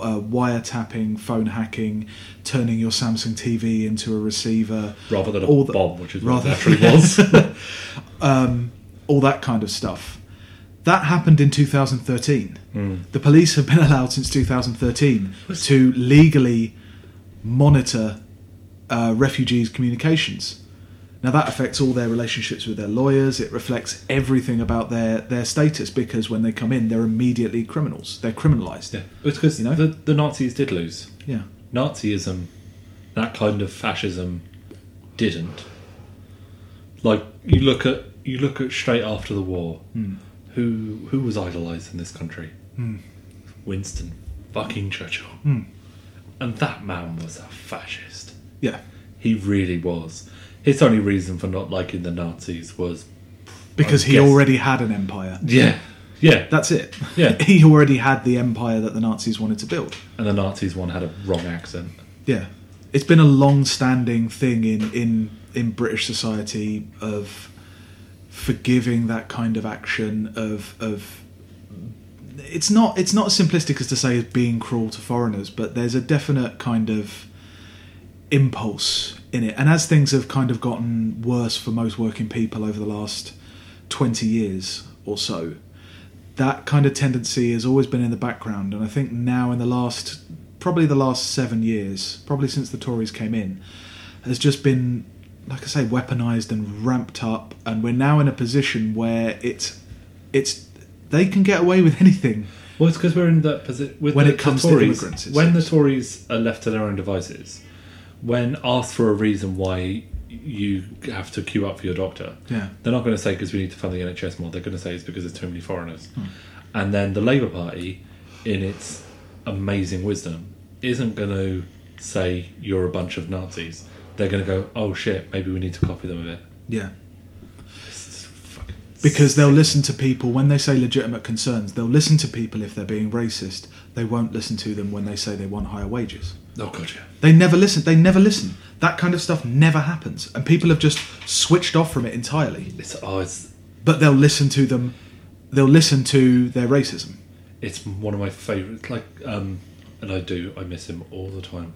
uh, wiretapping, phone hacking, turning your Samsung T V into a receiver, rather than all a the, bomb, which is what it actually was. um, all that kind of stuff. That happened in two thousand thirteen. Mm. The police have been allowed since two thousand thirteen to legally monitor uh, refugees' communications. Now, that affects all their relationships with their lawyers. It reflects everything about their, their status, because when they come in, they're immediately criminals. They're criminalised. Yeah. It's because you know? the, the Nazis did lose. Yeah, Nazism, that kind of fascism, didn't. Like, you look at you look at straight after the war, mm. who who was idolised in this country? Mm. Winston fucking Churchill. Mm. And that man was a fascist. Yeah. He really was. His only reason for not liking the Nazis was because he already had an empire. Yeah, yeah, that's it. Yeah, he already had the empire that the Nazis wanted to build, and the Nazis one had a wrong accent. Yeah, it's been a long-standing thing in in, in British society of forgiving that kind of action. Of of it's not it's not as simplistic as to say as being cruel to foreigners, but there's a definite kind of impulse in it. And as things have kind of gotten worse for most working people over the last twenty years or so, that kind of tendency has always been in the background. And I think now in the last, probably the last seven years, probably since the Tories came in, has just been, like I say, weaponised and ramped up. And we're now in a position where it's, it's they can get away with anything. Well, it's because we're in that position when the, it comes the Tories, to immigrants. When seems. The Tories are left to their own devices. When asked for a reason why you have to queue up for your doctor, yeah. they're not going to say because we need to fund the N H S more. They're going to say it's because there's too many foreigners. Hmm. And then the Labour Party, in its amazing wisdom, isn't going to say you're a bunch of Nazis. They're going to go, oh shit, maybe we need to copy them a bit. Yeah. Because they'll listen to people when they say legitimate concerns. They'll listen to people if they're being racist. They won't listen to them when they say they want higher wages. Oh god, yeah. They never listen. They never listen. That kind of stuff never happens, and people have just switched off from it entirely. It's, oh, it's, but they'll listen to them. They'll listen to their racism. It's one of my favourites. Like, um, and I do. I miss him all the time.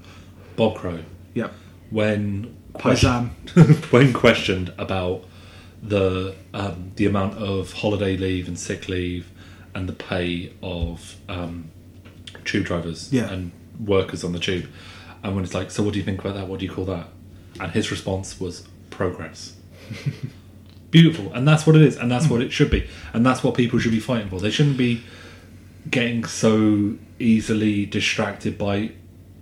Bob Crowe. Yeah. When Paisam. When questioned about the um, the amount of holiday leave and sick leave and the pay of um, tube drivers yeah. and workers on the tube, and when it's like, so what do you think about that, what do you call that, and his response was progress. Beautiful. And that's what it is, and that's mm. what it should be, and that's what people should be fighting for. They shouldn't be getting so easily distracted by,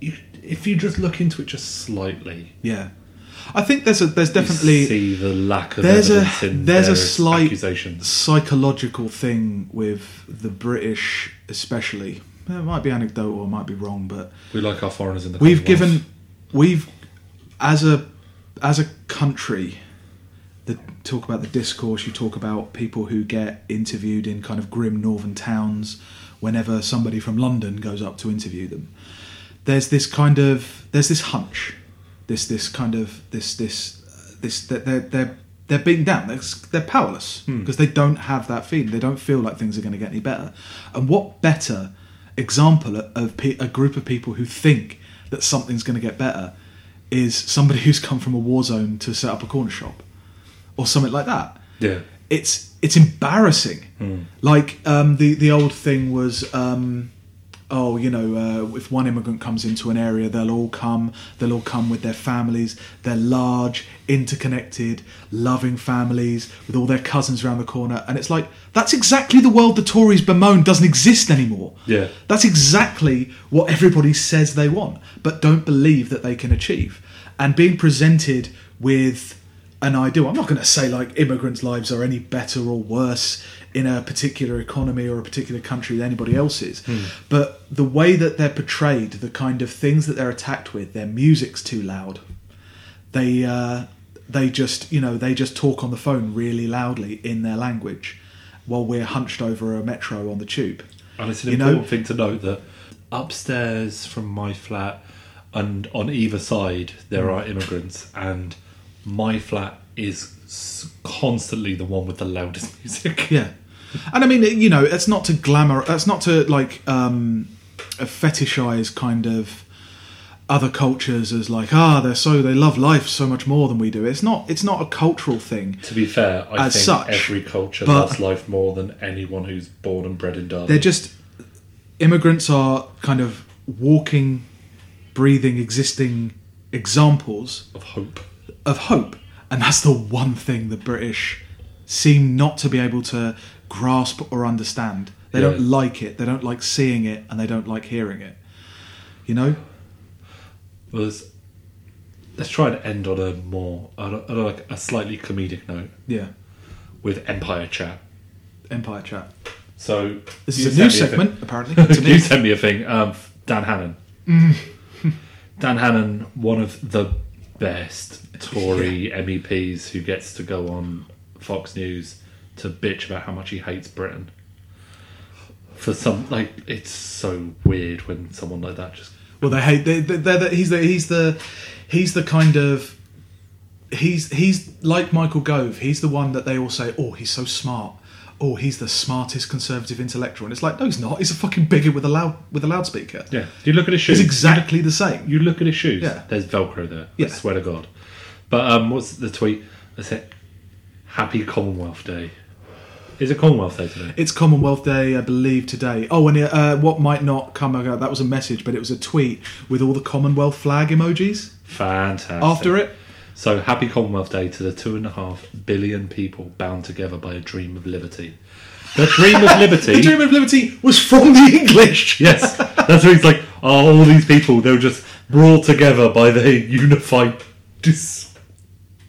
if you just look into it just slightly. Yeah, I think there's a there's definitely you see the lack of there's evidence a, in there's a slight psychological thing with the British, especially. It might be anecdotal, it might be wrong, but we like our foreigners in the we've given we've as a as a country. The talk about the discourse. You talk about people who get interviewed in kind of grim northern towns whenever somebody from London goes up to interview them. There's this kind of there's this hunch. This, this kind of this, this, uh, this. They're they're they're being down. They're, they're powerless because hmm. they don't have that feeling. They don't feel like things are going to get any better. And what better example of pe- a group of people who think that something's going to get better is somebody who's come from a war zone to set up a corner shop or something like that. Yeah, it's it's embarrassing. Hmm. Like um, the the old thing was um, oh, you know, uh, if one immigrant comes into an area, they'll all come, they'll all come with their families. They're large, interconnected, loving families with all their cousins around the corner. And it's like, that's exactly the world the Tories bemoan doesn't exist anymore. Yeah. That's exactly what everybody says they want, but don't believe that they can achieve. And being presented with an ideal, I'm not going to say like immigrants' lives are any better or worse in a particular economy or a particular country than anybody else's. Mm. But the way that they're portrayed, the kind of things that they're attacked with, their music's too loud. They uh, they just, you know, they just talk on the phone really loudly in their language while we're hunched over a metro on the tube. And it's an you important know? thing to note that upstairs from my flat and on either side there mm. are immigrants, and my flat is constantly the one with the loudest music. Yeah. And I mean, you know, it's not to glamour, that's not to like um, fetishize kind of other cultures as like, ah, they're so, they love life so much more than we do. It's not, it's not a cultural thing. To be fair, I think such, every culture loves life more than anyone who's born and bred in Derby. They're just, immigrants are kind of walking, breathing, existing examples of hope. Of hope. And that's the one thing the British seem not to be able to grasp or understand. They yeah. don't like it, they don't like seeing it, and they don't like hearing it. You know? Well, let's, let's try to end on a more, on a, on a, like a slightly comedic note. Yeah. With Empire Chat. Empire Chat. So this is a new segment, a apparently. It's you sent me a thing. Um, Dan Hannan. Mm. Dan Hannan, one of the best Tory yeah. M E Ps who gets to go on Fox News to bitch about how much he hates Britain. For some, like, it's so weird when someone like that just. Well, they hate. They, they're the, he's the he's the he's the kind of he's he's like Michael Gove. He's the one that they all say, "Oh, he's so smart. Oh, he's the smartest conservative intellectual." And it's like, no, he's not. He's a fucking bigot with a loud with a loudspeaker. Yeah. You look at his shoes. It's exactly you, the same. You look at his shoes. Yeah. There's Velcro there. Yeah. I swear to God. But um, what's the tweet? I said, "Happy Commonwealth Day." Is it Commonwealth Day today? It's Commonwealth Day, I believe, today. Oh, and uh, what might not come out, uh, that was a message, but it was a tweet with all the Commonwealth flag emojis. Fantastic. After it. So, happy Commonwealth Day to the two and a half billion people bound together by a dream of liberty. The dream of liberty... the dream of liberty was from the English! Yes. That's where it's like, oh, all these people, they were just brought together by their unified dis-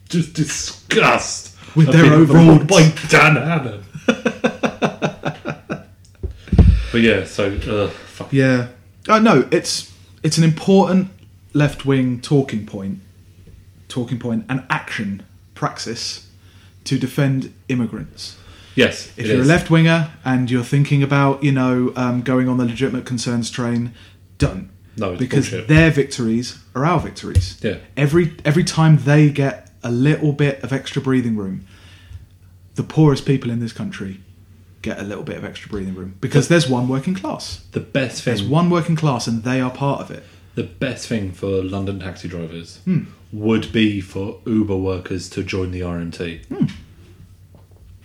just disgust. With their overall... by Dan Hannan. But yeah, so uh, fuck. yeah, I uh, know it's it's an important left wing talking point, talking point and action praxis to defend immigrants. Yes, if you're is. a left winger and you're thinking about you know um, going on the legitimate concerns train, don't. No, it's because bullshit. Their victories are our victories. Yeah, every every time they get a little bit of extra breathing room. The poorest people in this country get a little bit of extra breathing room because there's one working class. The best thing. There's one working class and they are part of it. The best thing for London taxi drivers mm. would be for Uber workers to join the R M T. Mm.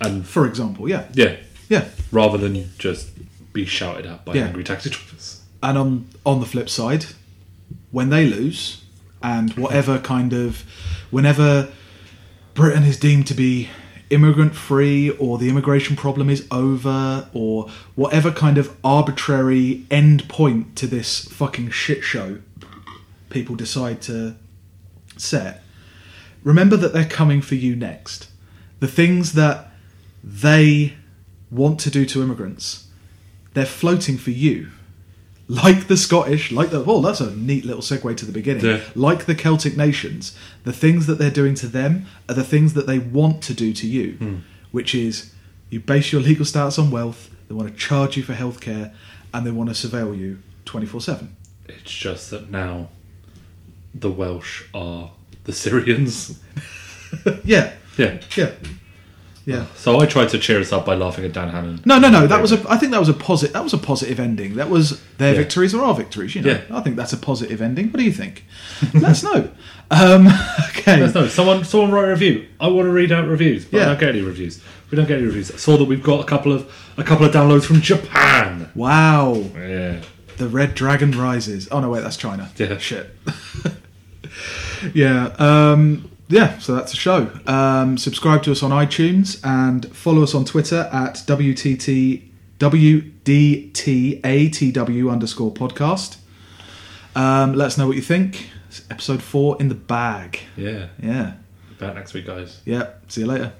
And for example, yeah. Yeah. Yeah. Rather than just be shouted at by yeah. angry taxi drivers. And on, on the flip side, when they lose and whatever kind of... Whenever Britain is deemed to be... immigrant free, or the immigration problem is over, or whatever kind of arbitrary end point to this fucking shit show people decide to set, remember that they're coming for you next. The things that they want to do to immigrants, they're floating for you. Like the Scottish, like the... Oh, that's a neat little segue to the beginning. Yeah. Like the Celtic nations, the things that they're doing to them are the things that they want to do to you, mm. which is you base your legal status on wealth, they want to charge you for healthcare, and they want to surveil you twenty-four seven. It's just that now the Welsh are the Syrians. yeah. Yeah. Yeah. Yeah. So I tried to cheer us up by laughing at Dan Hannan. No, no, no. That was a. I think that was a positive. That was a positive ending. That was their yeah. victories or our victories. You know. Yeah. I think that's a positive ending. What do you think? Let us know. Um, okay. Let us know. Someone, someone write a review. I want to read out reviews, but yeah. I don't get any reviews. We don't get any reviews. I saw that we've got a couple of a couple of downloads from Japan. Wow. Yeah. The Red Dragon Rises. Oh, no, wait, that's China. Yeah. Shit. yeah. Um, yeah, so that's the show. Um, subscribe to us on iTunes and follow us on Twitter at W D T A T W underscore podcast. Um, let us know what you think. It's episode four in the bag. Yeah. Yeah. Back next week, guys. Yeah. See you later.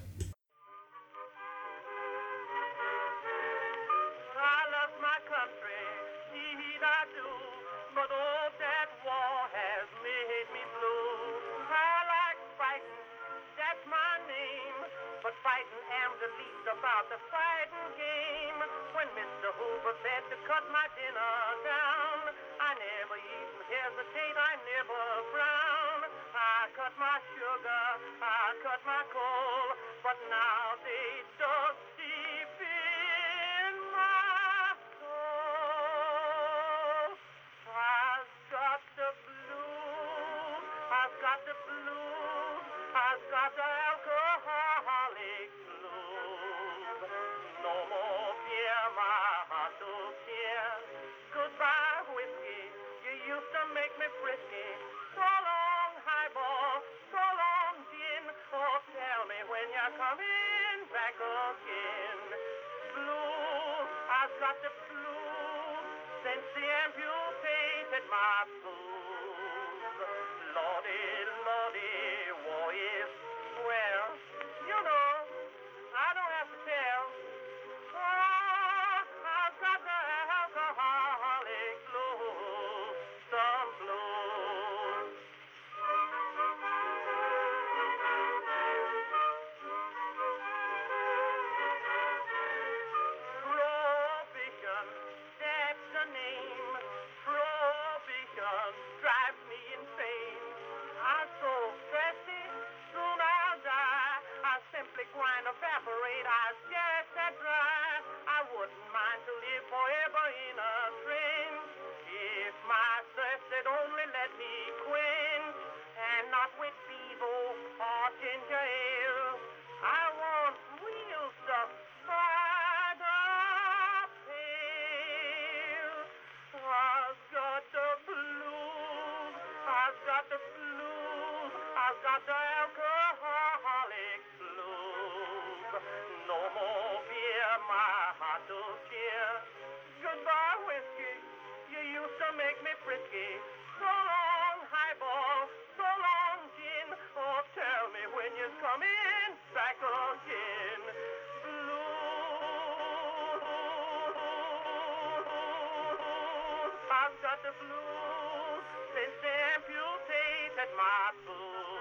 Blue, since they amputated my soul.